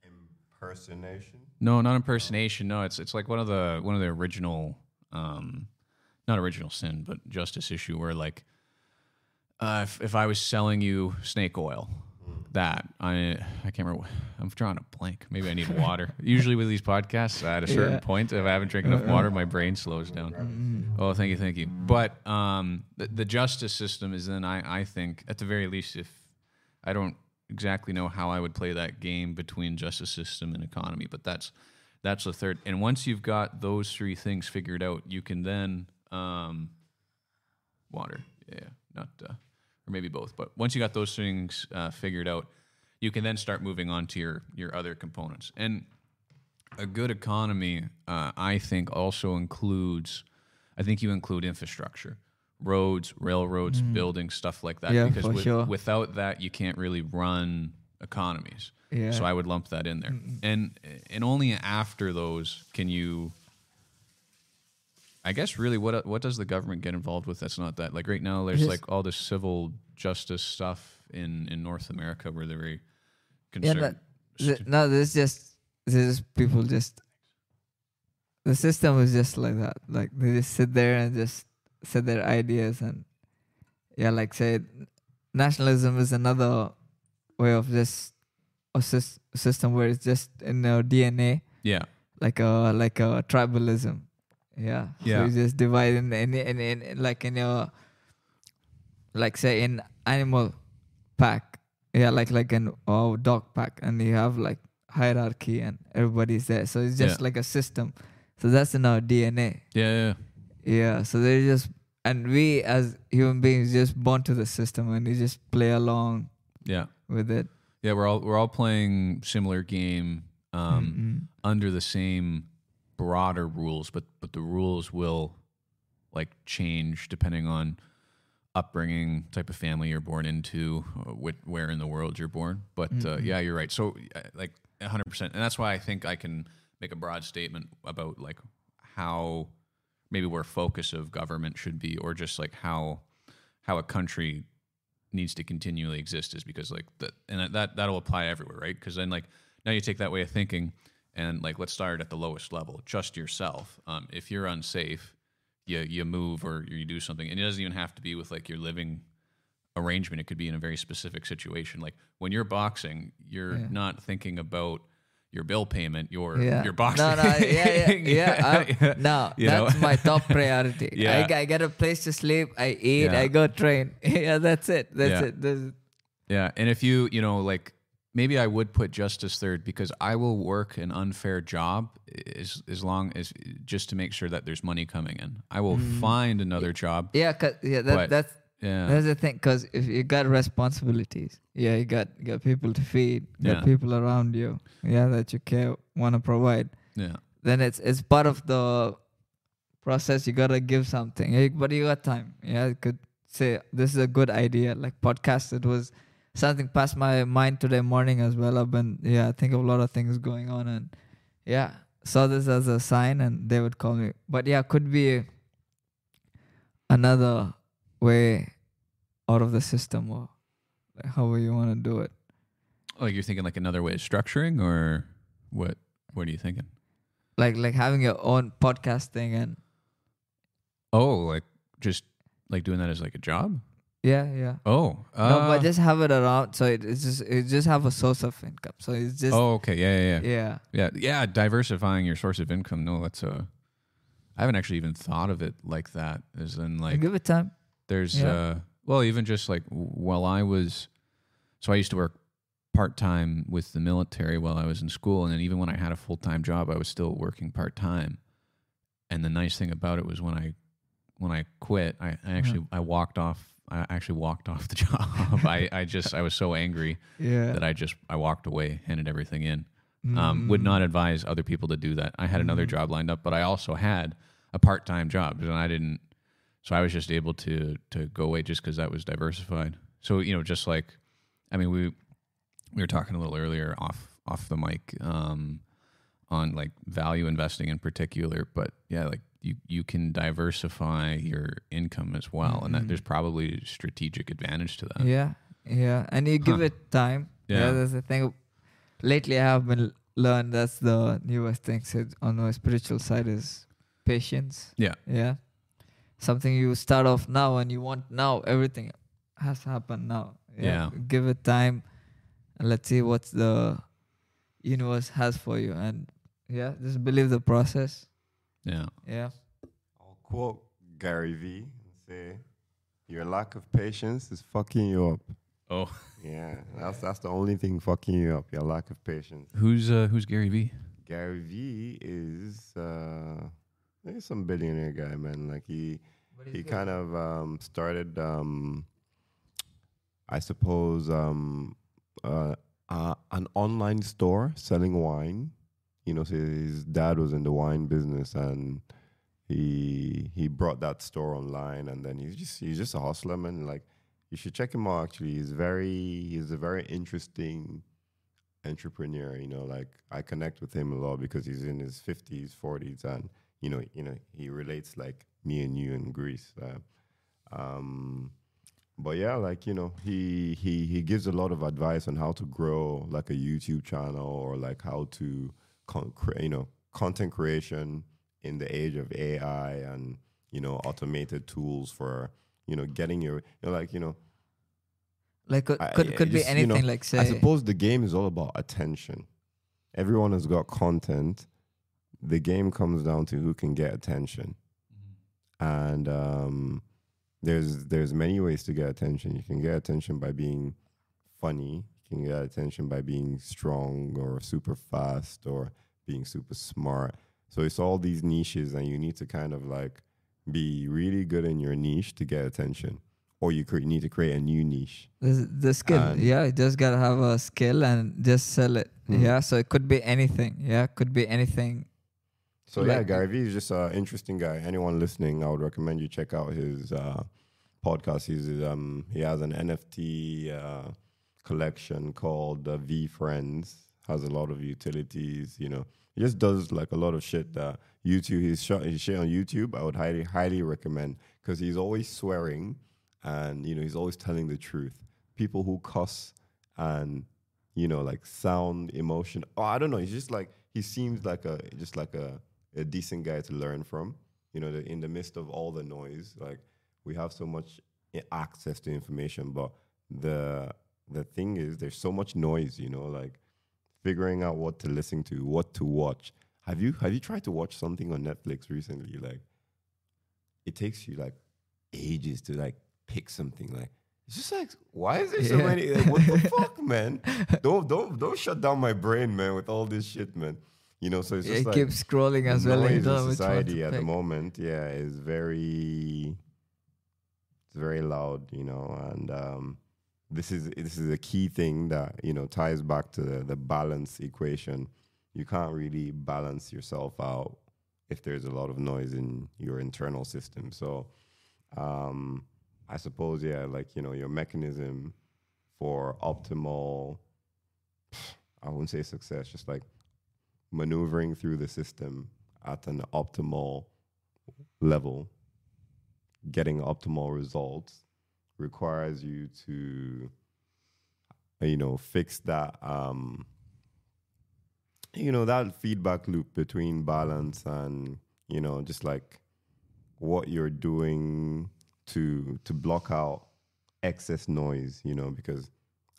Impersonation? No, not impersonation. No, it's like one of the original not original sin, but justice issue where if I was selling you snake oil, that I can't remember. I'm drawing a blank. Maybe I need water. Usually with these podcasts, at a certain point, if I haven't drank enough water, my brain slows down. Oh, thank you. But the justice system is then I think at the very least, if I don't exactly know how I would play that game between justice system and economy, but that's the third. And once you've got those three things figured out, you can then water, not, or maybe both. But once you got those things figured out, you can then start moving on to your other components. And a good economy, I think, also includes, I think you include infrastructure, roads, railroads, buildings, stuff like that. Yeah, because without that, you can't really run economies. Yeah. So I would lump that in there. And only after those can you. I guess really what does the government get involved with that's not that? Right now there's all this civil justice stuff in North America where they're very concerned. Yeah, but the system is just like that. They just sit there and just set their ideas and say nationalism is another way of just a system where it's just in our DNA. Yeah. Like a tribalism. Yeah. Yeah. So you just divide in an animal pack. Yeah, like an dog pack, and you have hierarchy and everybody's there. So it's just like a system. So that's in our DNA. Yeah, yeah. Yeah. So they're just, and we as human beings just born to the system and we just play along with it. Yeah, we're all playing similar game under the same broader rules, but the rules will like change depending on upbringing, type of family you're born into, where in the world you're born. But yeah, you're right. So like 100%. And that's why I think I can make a broad statement about like how maybe where focus of government should be, or just like how a country needs to continually exist, is because like that, and that'll apply everywhere, right? Because then like now you take that way of thinking and like let's start at the lowest level, just yourself. If you're unsafe, you move or you do something, and it doesn't even have to be with like your living arrangement. It could be in a very specific situation. Like when you're boxing, you're not thinking about your bill payment, your boxing. That's my top priority. I get a place to sleep, I eat, I go train. That's it. Yeah, and if you know, like maybe I would put justice third, because I will work an unfair job as long as just to make sure that there's money coming in. I will find another job. Yeah, that's the thing, because if you got responsibilities, you got people to feed, got people around you, that you want to provide. Yeah. Then it's part of the process. You gotta give something, but you got time. Yeah, I could say this is a good idea. Like podcast, it was something passed my mind today morning as well. I've been I think of a lot of things going on, and saw this as a sign, and they would call me. But could be another way out of the system, or like however you want to do it. Like you're thinking like another way of structuring, or what are you thinking? Like having your own podcast thing and like just like doing that as like a job? Yeah. No, but just have it around, so it's just have a source of income. So it's just Yeah, diversifying your source of income. No, that's I haven't actually even thought of it like that, as in like give it time. There's, even just like while I was, so I used to work part-time with the military while I was in school. And then even when I had a full-time job, I was still working part-time. And the nice thing about it was when I quit, I actually walked off the job. I was so angry that I walked away, handed everything in. Would not advise other people to do that. I had another job lined up, but I also had a part-time job, and so I was just able to go away just because that was diversified. So, just like, I mean, we were talking a little earlier off the mic on like value investing in particular, but like you can diversify your income as well. And that there's probably strategic advantage to that. Yeah. And you give it time. Yeah, that's the thing. Lately I have been learned that's the newest thing on the spiritual side is patience. Yeah. Something you start off now and you want now. Everything has happened now. Yeah. Give it time and let's see what the universe has for you. And just believe the process. Yeah. I'll quote Gary Vee and say, your lack of patience is fucking you up. Oh. Yeah. That's the only thing fucking you up, your lack of patience. Who's Gary Vee? Gary Vee is... he's some billionaire guy, man. Like he kind of started, I suppose, an online store selling wine. So his dad was in the wine business, and he brought that store online. And then he's just a hustler, man. Like you should check him out. Actually, he's a very interesting entrepreneur. Like I connect with him a lot because he's in his 50s, 40s, and he relates like me and you in Greece. But he gives a lot of advice on how to grow like a YouTube channel, or like how to content creation in the age of AI and automated tools for getting your like could be anything. Like say, I suppose the game is all about attention. Everyone has got content. The game comes down to who can get attention. And there's many ways to get attention. You can get attention by being funny. You can get attention by being strong or super fast or being super smart. So it's all these niches, and you need to kind of like be really good in your niche to get attention. or you need to create a new niche. The skill, yeah, you just gotta have a skill and just sell it. Mm-hmm. Yeah, so it could be anything. Yeah, it could be anything. So yeah, Gary Vee is just an interesting guy. Anyone listening, I would recommend you check out his podcast. He has an NFT collection called V Friends. Has a lot of utilities, you know. He just does like a lot of shit that YouTube. His shit on YouTube, I would highly recommend, because he's always swearing. And, you know, he's always telling the truth. People who cuss and, you know, like sound emotion. Oh, I don't know. He's just like, he seems like a decent guy to learn from. You know, in the midst of all the noise, like we have so much access to information. But the thing is, there's so much noise, you know, like figuring out what to listen to, what to watch. Have you tried to watch something on Netflix recently? Like, it takes you like ages to like pick something. Like, it's just like, why is there so many? Like, what the fuck, man? Don't shut down my brain, man, with all this shit, man. You know, so it's just like, keep scrolling as well. Noise in society at the moment, yeah, is very loud, you know. And this is a key thing that, you know, ties back to the balance equation. You can't really balance yourself out if there's a lot of noise in your internal system. So I suppose, yeah, like, you know, your mechanism for optimal, I wouldn't say success, just like maneuvering through the system at an optimal level, getting optimal results, requires you to, you know, fix that, you know, that feedback loop between balance and, you know, just like what you're doing to block out excess noise, you know, because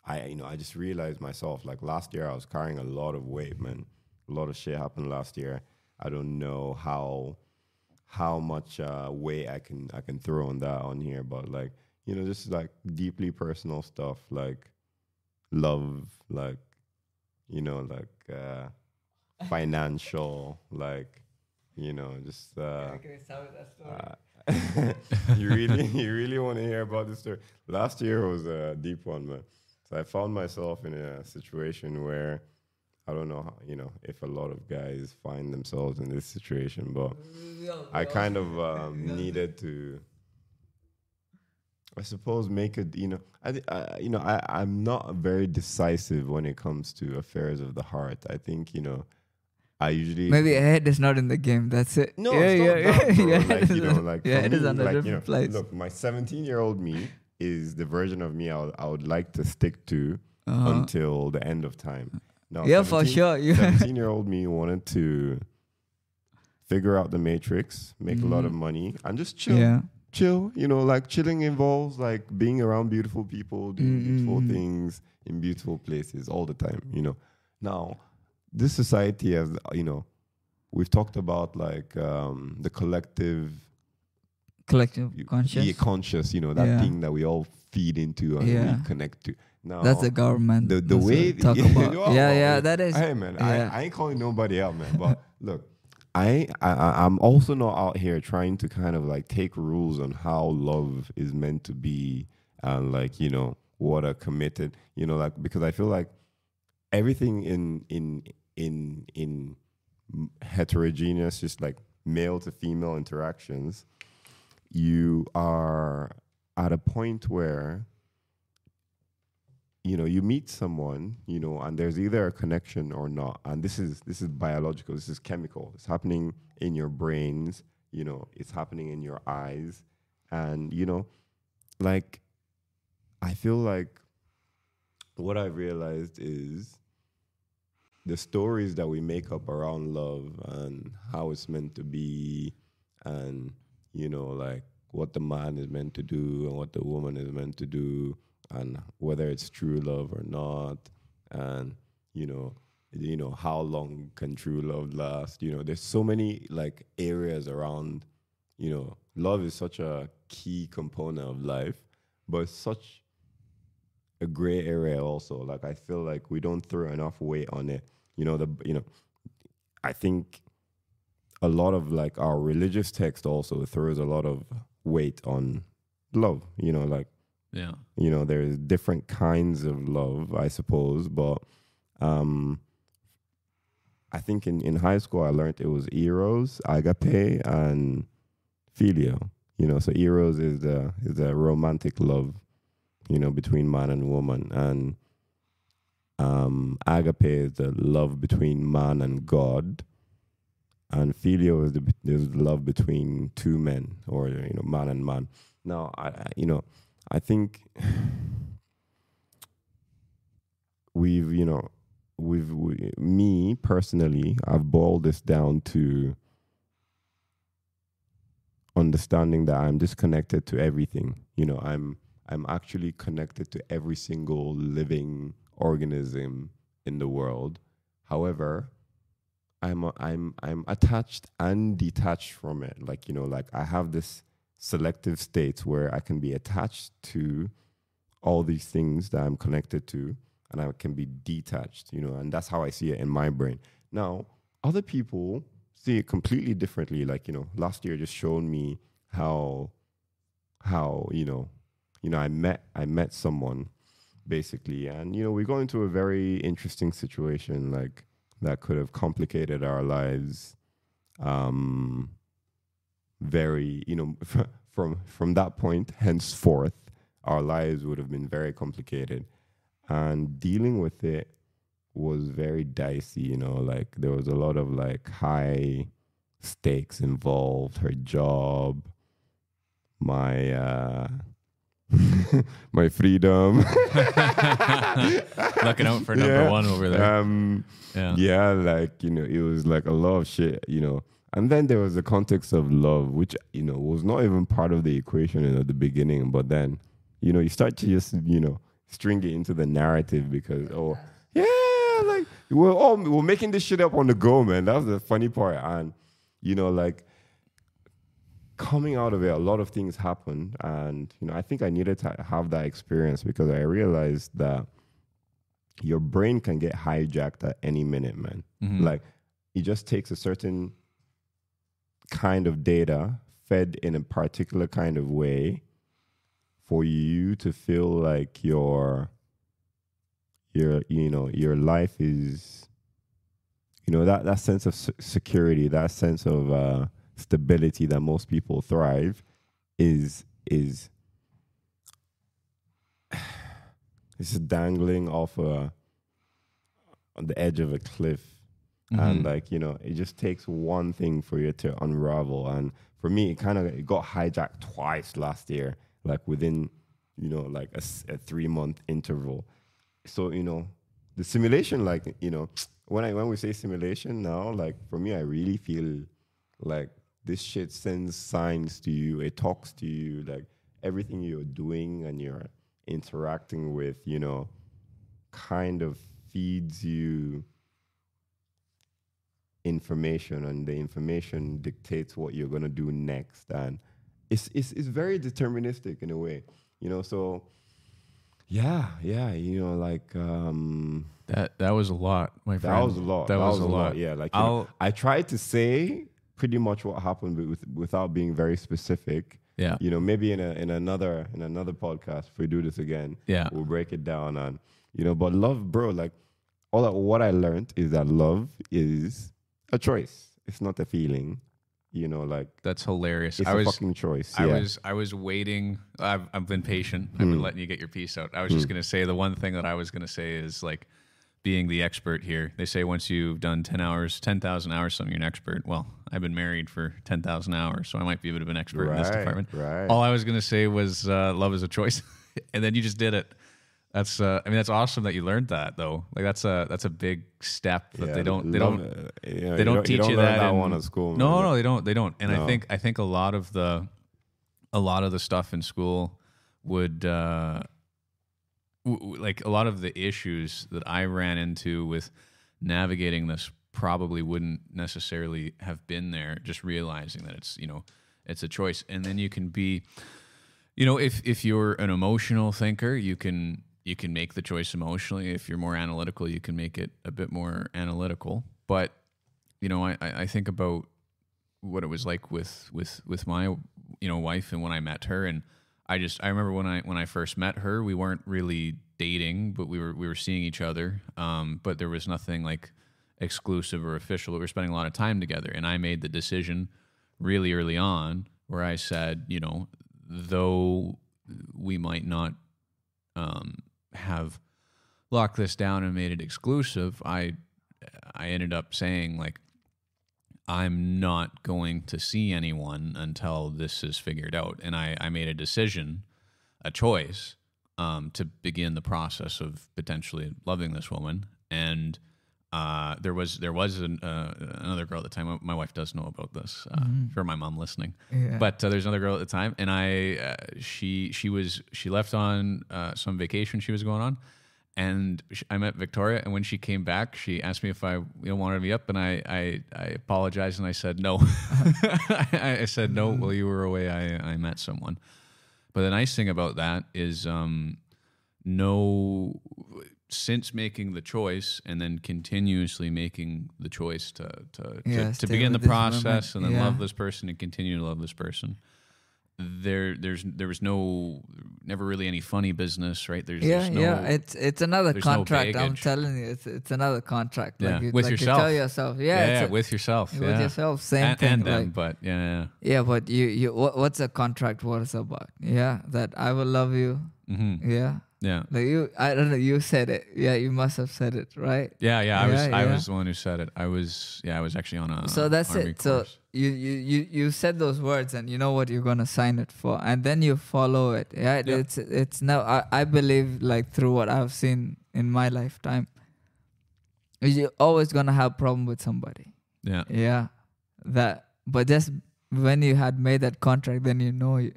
I just realized myself, like last year I was carrying a lot of weight, man. A lot of shit happened last year. I don't know how much weight I can throw on that on here, but like, you know, just like deeply personal stuff, like love, like, you know, like financial, like, you know, just you really want to hear about this story. Last year was a deep one, man. So I found myself in a situation where I don't know how, you know, if a lot of guys find themselves in this situation, but I kind of needed to, I suppose, make it, you know, I'm not very decisive when it comes to affairs of the heart. I think, you know, I usually maybe head is not in the game. That's it. No, it's not. Like, you know, like, yeah, it is on a different place. Look, my 17-year-old me is the version of me I would like to stick to until the end of time. Now, yeah, for sure. 17-year-old me wanted to figure out the matrix, make a lot of money, and just chill. Yeah. Chill, you know, like chilling involves like being around beautiful people, doing beautiful things in beautiful places all the time, you know. Now, this society has, you know, we've talked about like the collective conscious. Yeah, conscious, you know, that thing that we all feed into and we connect to. Now, that's the government. The way they talk about. That is. Hey, man, I ain't calling nobody out, man. But look, I'm also not out here trying to kind of like take rules on how love is meant to be and like, you know, what are committed, you know, like, because I feel like everything in heterogeneous, just like male to female interactions, you are at a point where, you know, you meet someone, you know, and there's either a connection or not. And this is biological, this is chemical. It's happening in your brains, you know, it's happening in your eyes. And, you know, like, I feel like what I realized is the stories that we make up around love and how it's meant to be and, you know, like what the man is meant to do and what the woman is meant to do and whether it's true love or not and, you know, how long can true love last? You know, there's so many, like, areas around, you know, love is such a key component of life, but it's such a gray area also. Like, I feel like we don't throw enough weight on it. You know, I think a lot of like our religious text also throws a lot of weight on love, you know, like Yeah. You know, there's different kinds of love, I suppose. But I think in high school, I learned it was Eros, Agape, and Filio. You know, so Eros is the romantic love, you know, between man and woman. And Agape is the love between man and God. And Filio is the love between two men, or, you know, man and man. Now, I think me personally, I've boiled this down to understanding that I'm just connected to everything. You know, I'm actually connected to every single living organism in the world. However, I'm attached and detached from it. Like, you know, like I have this selective states where I can be attached to all these things that I'm connected to, and I can be detached, you know, and that's how I see it in my brain. Now, other people see it completely differently. Like, you know, last year just showed me how, you know, I met someone basically, and, you know, we got into a very interesting situation, like, that could have complicated our lives. Very, you know, from that point henceforth, our lives would have been very complicated, and dealing with it was very dicey. You know, like there was a lot of like high stakes involved. Her job, my my freedom, looking out for number one over there. Yeah, like, you know, it was like a lot of shit, you know. And then there was the context of love, which, you know, was not even part of the equation at the beginning. But then, you know, you start to just, you know, string it into the narrative because, oh, yeah, like, we're making this shit up on the go, man. That was the funny part. And, you know, like, coming out of it, a lot of things happened. And, you know, I think I needed to have that experience because I realized that your brain can get hijacked at any minute, man. Mm-hmm. Like, it just takes a certain kind of data fed in a particular kind of way for you to feel like your life is, you know, that sense of security, that sense of stability that most people thrive is it's dangling off on the edge of a cliff. Mm-hmm. And like, you know, it just takes one thing for you to unravel. And for me, it got hijacked twice last year, like within, you know, like a 3-month interval. So, you know, the simulation, like, you know, when we say simulation now, like for me, I really feel like this shit sends signs to you. It talks to you, like everything you're doing and you're interacting with, you know, kind of feeds you information, and the information dictates what you're going to do next. And it's very deterministic in a way, you know. So yeah, you know, like that was a lot, my friend. That was a lot. Yeah, like, you know, I tried to say pretty much what happened but without being very specific. Yeah, you know, maybe in another podcast, if we do this again, yeah, we'll break it down. And, you know, but love, bro, like what I learned is that love is a choice. It's not a feeling, you know, like... That's hilarious. It's a fucking choice. Yeah. I was waiting. I've been patient. I've been letting you get your piece out. I was just going to say, the one thing that I was going to say is, like, being the expert here. They say once you've done 10,000 hours, something, you're an expert. Well, I've been married for 10,000 hours, so I might be a bit of an expert in this department. Right. All I was going to say was love is a choice. And then you just did it. That's I mean, that's awesome that you learned that, though. Like that's a big step that they don't teach you that in school. No, they don't. And no. I think a lot of the stuff in school would like a lot of the issues that I ran into with navigating this probably wouldn't necessarily have been there. Just realizing that it's, you know, it's a choice, and then you can be, you know, if you're an emotional thinker, you can make the choice emotionally. If you're more analytical, you can make it a bit more analytical. But, you know, I think about what it was like with my, you know, wife, and when I met her, and I remember when I first met her, we weren't really dating, but we were seeing each other. But there was nothing like exclusive or official. We were spending a lot of time together, and I made the decision really early on where I said, you know, though we might not have locked this down and made it exclusive, I ended up saying, like, I'm not going to see anyone until this is figured out. And I made a decision, a choice, to begin the process of potentially loving this woman. And there was another girl at the time. My wife does know about this. Mm-hmm. For my mom listening, yeah. But there's another girl at the time, and she left on some vacation she was going on. And I met Victoria, and when she came back, she asked me if I wanted to meet up, and I apologized, and I said no. I said no. While you were away, I met someone. But the nice thing about that is, since making the choice and then continuously making the choice to begin the process and then love this person and continue to love this person, there was never really any funny business, right? It's another contract. No, I'm telling you, it's another contract. Yeah. Like with yourself. You tell yourself, with yourself. With yourself, same thing. And them, like, but but you what's a contract? What it's about? Yeah, that I will love you. Mm-hmm. Yeah. Yeah. Like I don't know, you said it. Yeah, you must have said it, right? I was the one who said it. I was actually on a So that's Army it. Course. So you said those words, and you know what you're gonna sign it for, and then you follow it. Yeah. Yep. It's now I believe, like, through what I've seen in my lifetime, you're always gonna have problem with somebody. Yeah. Yeah. That, but just when you had made that contract, then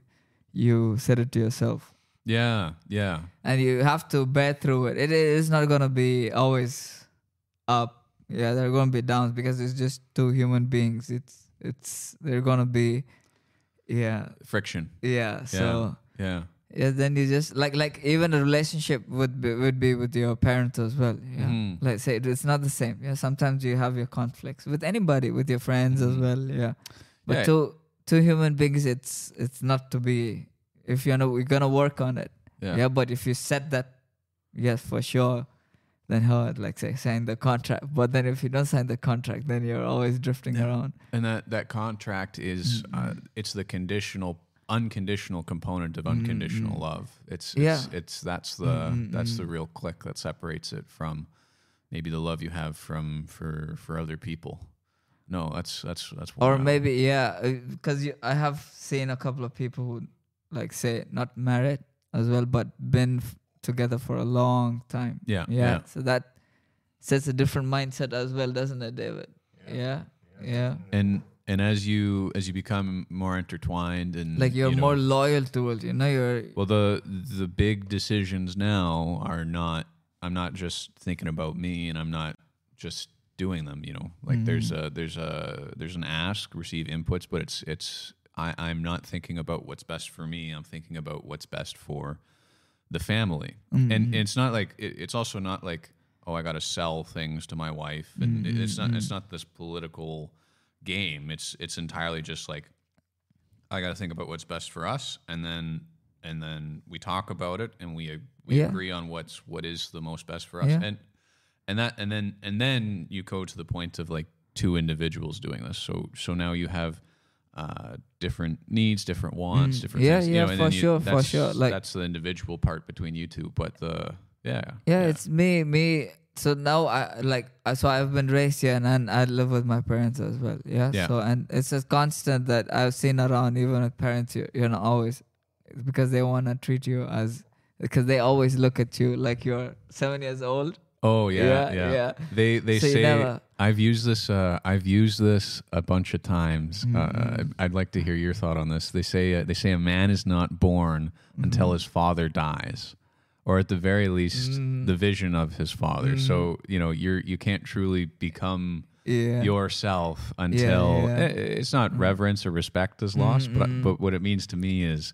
you said it to yourself. Yeah, yeah. And you have to bear through it. It is not going to be always up. Yeah, there are going to be downs because it's just two human beings. They're going to be, friction. Yeah, so. Yeah. Yeah, then you just, like even a relationship would be with your parents as well. Yeah. Mm. Like, say, it's not the same. Yeah, sometimes you have your conflicts with anybody, with your friends as well. Yeah. But two human beings, it's not to be. If you know, we're gonna work on it. Yeah. Yeah, but if you said that, yes, for sure, then sign the contract. But then if you don't sign the contract, then you're always drifting around. And that contract is it's the unconditional component of unconditional love. That's the real click that separates it from maybe the love you have for other people. No, that's what. Or maybe because I have seen a couple of people who, like, say, not married as well, but been together for a long time. Yeah. So that sets a different mindset as well, doesn't it, David? Yeah. And as you become more intertwined and like you're more loyal to it, the big decisions now are not. I'm not just thinking about me, and I'm not just doing them. There's an ask, receive inputs, but it's. I'm not thinking about what's best for me. I'm thinking about what's best for the family. Mm-hmm. And it's not like, it's also not like, oh, I got to sell things to my wife. And it's not this political game. It's entirely just like, I got to think about what's best for us. And then we talk about it, and we agree on what is the most best for us. Yeah. And then you go to the point of like two individuals doing this. So now you have, different needs, different wants, different things. For sure. Like, that's the individual part between you two, but it's me. So now I've been raised here, and I live with my parents as well. Yeah? So, and it's a constant that I've seen around, even with parents, you're not always, because they want to treat you as, because they always look at you like you're 7 years old. Oh yeah. They say, I've used this a bunch of times. I'd like to hear your thought on this. They say a man is not born until his father dies, or at the very least the vision of his father. So you can't truly become yourself until it's not reverence or respect is lost. But what it means to me is,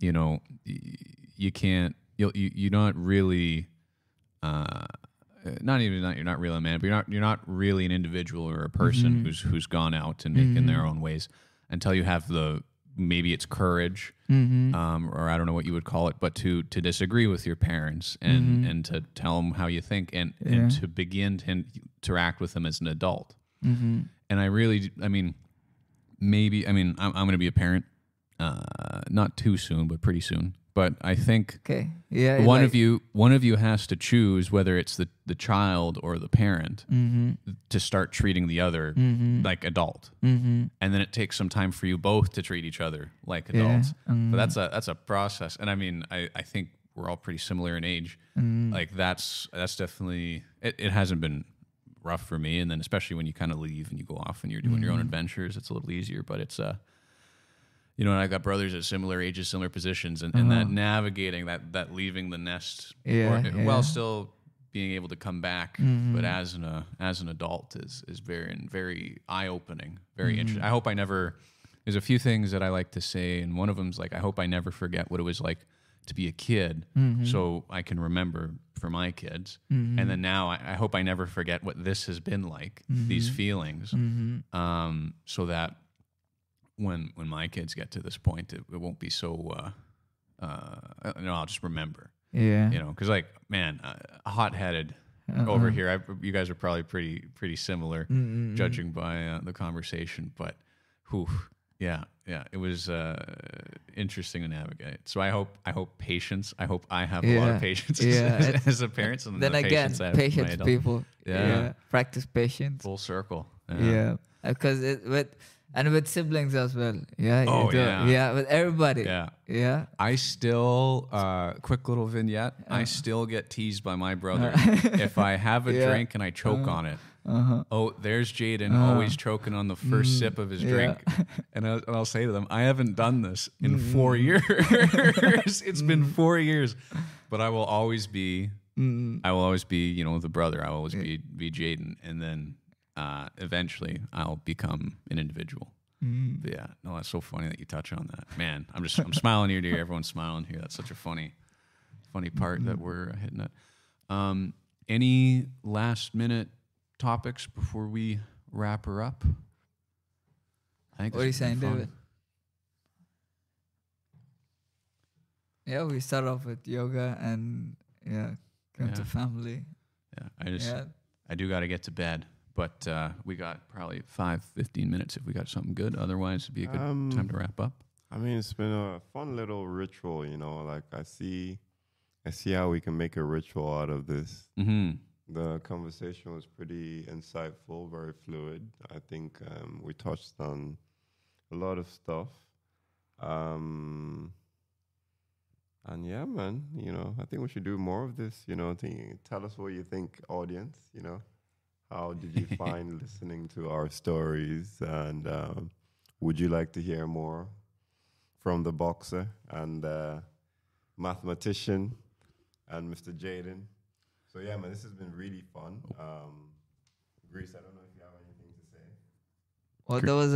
you can't you're not really. You're not really a man, but you're not really an individual or a person who's gone out and in their own ways until you have the maybe it's courage, or I don't know what you would call it, but to disagree with your parents and, and to tell them how you think and to begin to interact with them as an adult. And I really, I mean, maybe, I mean, I'm going to be a parent, not too soon, but pretty soon. But I think one of you has to choose whether it's the child or the parent to start treating the other like adult, and then it takes some time for you both to treat each other like adults. But that's a process, and I mean I think we're all pretty similar in age. Like that's definitely it hasn't been rough for me, and then especially when you kind of leave and you go off and you're doing your own adventures, it's a little easier. But it's you know, and I've got brothers at similar ages, similar positions, and that navigating, that leaving the nest while still being able to come back, but as an adult is very eye-opening, very interesting. I hope I never, there's a few things that I like to say, and one of them's like, I hope I never forget what it was like to be a kid so I can remember for my kids. And then now I hope I never forget what this has been like, these feelings, so that when my kids get to this point, it won't be so, I'll just remember. Yeah. You know, because like, man, hot-headed over here. You guys are probably pretty similar judging by the conversation, but whew, yeah. It was interesting to navigate. So I hope patience. I hope I have a lot of patience as a parent. And then again, patience people. Yeah. Practice patience. Full circle. Yeah. Because and with siblings as well. Yeah. Oh, yeah, with everybody. Yeah. I still, quick little vignette, I still get teased by my brother if I have a drink and I choke on it. Oh, there's Jaden always choking on the first sip of his drink. And I'll say to them, I haven't done this in 4 years. It's been 4 years. But I will always be, you know, the brother. I will always be Jaden. And then eventually I'll become an individual. But yeah, no, that's so funny that you touch on that. Man, I'm smiling ear to ear. Everyone's smiling here. That's such a funny part that we're hitting at. Any last minute topics before we wrap her up? I think what are you saying, David? Yeah, we start off with yoga and come to family. Yeah, I do got to get to bed. But we got probably 15 minutes if we got something good. Otherwise, it'd be a good time to wrap up. I mean, it's been a fun little ritual, you know. Like I see how we can make a ritual out of this. The conversation was pretty insightful, very fluid. I think we touched on a lot of stuff. And yeah, man, you know, I think we should do more of this. You know, tell us what you think, audience. You know. How did you find listening to our stories? And would you like to hear more from the boxer and mathematician and Mr. Jaden? So, yeah, man, this has been really fun. Greece, I don't know if you have anything to say. Well, there was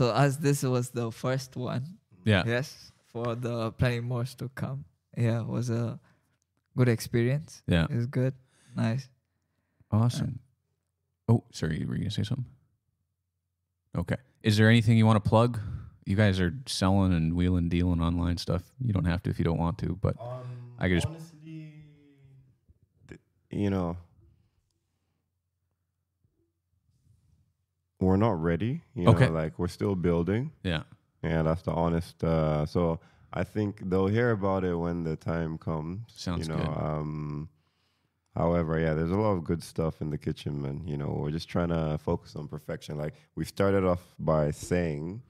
as this was the first one. Yeah. Yes, for the plenty more to come. Yeah, it was a good experience. Yeah. It was good. Nice. Awesome. Oh, sorry, were you going to say something? Okay. Is there anything you want to plug? You guys are selling and wheeling, dealing online stuff. You don't have to if you don't want to, but I could just... Honestly, you know, we're not ready. You know, like we're still building. Yeah. Yeah, that's the honest... so I think they'll hear about it when the time comes. Sounds good. However, yeah, there's a lot of good stuff in the kitchen, man. You know, we're just trying to focus on perfection. Like we started off by saying,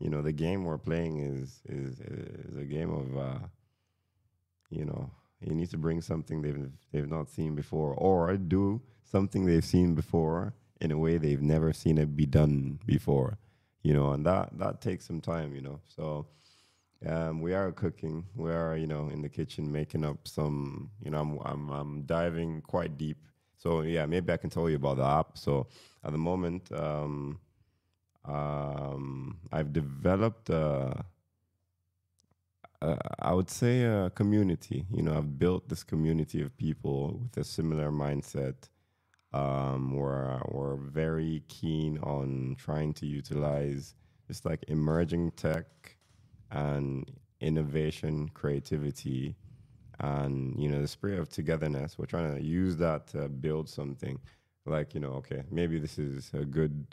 you know, the game we're playing is a game of, you know, you need to bring something they've not seen before, or do something they've seen before in a way they've never seen it be done before. You know, and that takes some time. You know, so. We are cooking. We are, you know, in the kitchen making up some. You know, I'm diving quite deep. So yeah, maybe I can tell you about the app. So at the moment, I've developed I would say a community. You know, I've built this community of people with a similar mindset. We're very keen on trying to utilize just like emerging tech. and innovation, creativity, and, you know, the spirit of togetherness. We're trying to use that to build something. Like, you know, okay, maybe this is a good,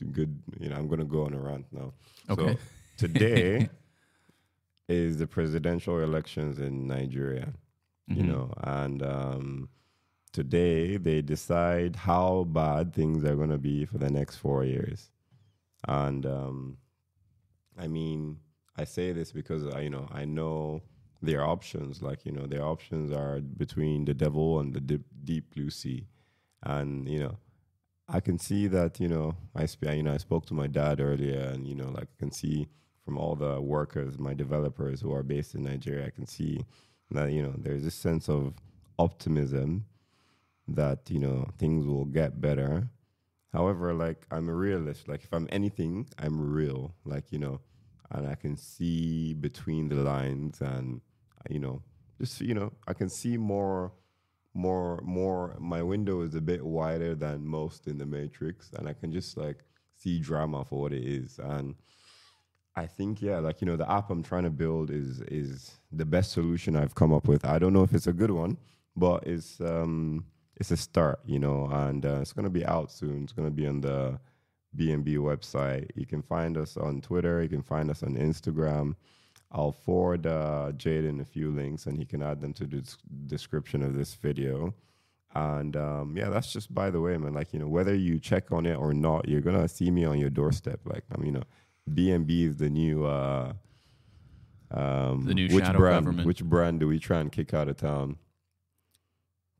you know, I'm going to go on a rant now. Okay. So today is the presidential elections in Nigeria, you know, and today they decide how bad things are going to be for the next 4 years. And I mean, I say this because, you know, I know their options. Like, you know, their options are between the devil and the deep blue sea. And, you know, I can see that, you know, I spoke to my dad earlier, and, you know, like, I can see from all the workers, my developers who are based in Nigeria, I can see that, you know, there's this sense of optimism that, you know, things will get better. However, like, I'm a realist. Like, if I'm anything, I'm real. Like, you know, and I can see between the lines, and, you know, just, you know, I can see more. My window is a bit wider than most in the Matrix, and I can just, like, see drama for what it is. And I think, yeah, like, you know, the app I'm trying to build is the best solution I've come up with. I don't know if it's a good one, but it's a start, you know. And it's going to be out soon. It's going to be on the BNB website. You can find us on Twitter. You can find us on Instagram. I'll forward Jaden a few links, and he can add them to the description of this video. And, yeah, that's just by the way, man. Like, you know, whether you check on it or not, you're going to see me on your doorstep. Like, I mean, you know, BNB is the new shadow government. Which brand do we try and kick out of town?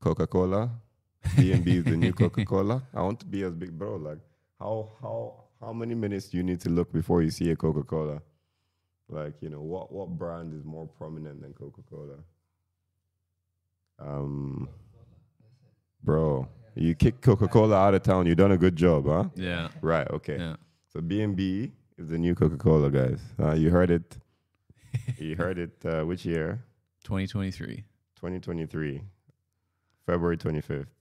Coca-Cola? BNB is the new Coca-Cola? I want to be as big, bro. Like, how many minutes do you need to look before you see a Coca-Cola? Like, you know, what brand is more prominent than Coca-Cola? Bro, you kick Coca-Cola out of town. You done a good job, huh? Yeah. Right, okay. Yeah. So BNB is the new Coca-Cola, guys. You heard it. You heard it which year? 2023. February 25th.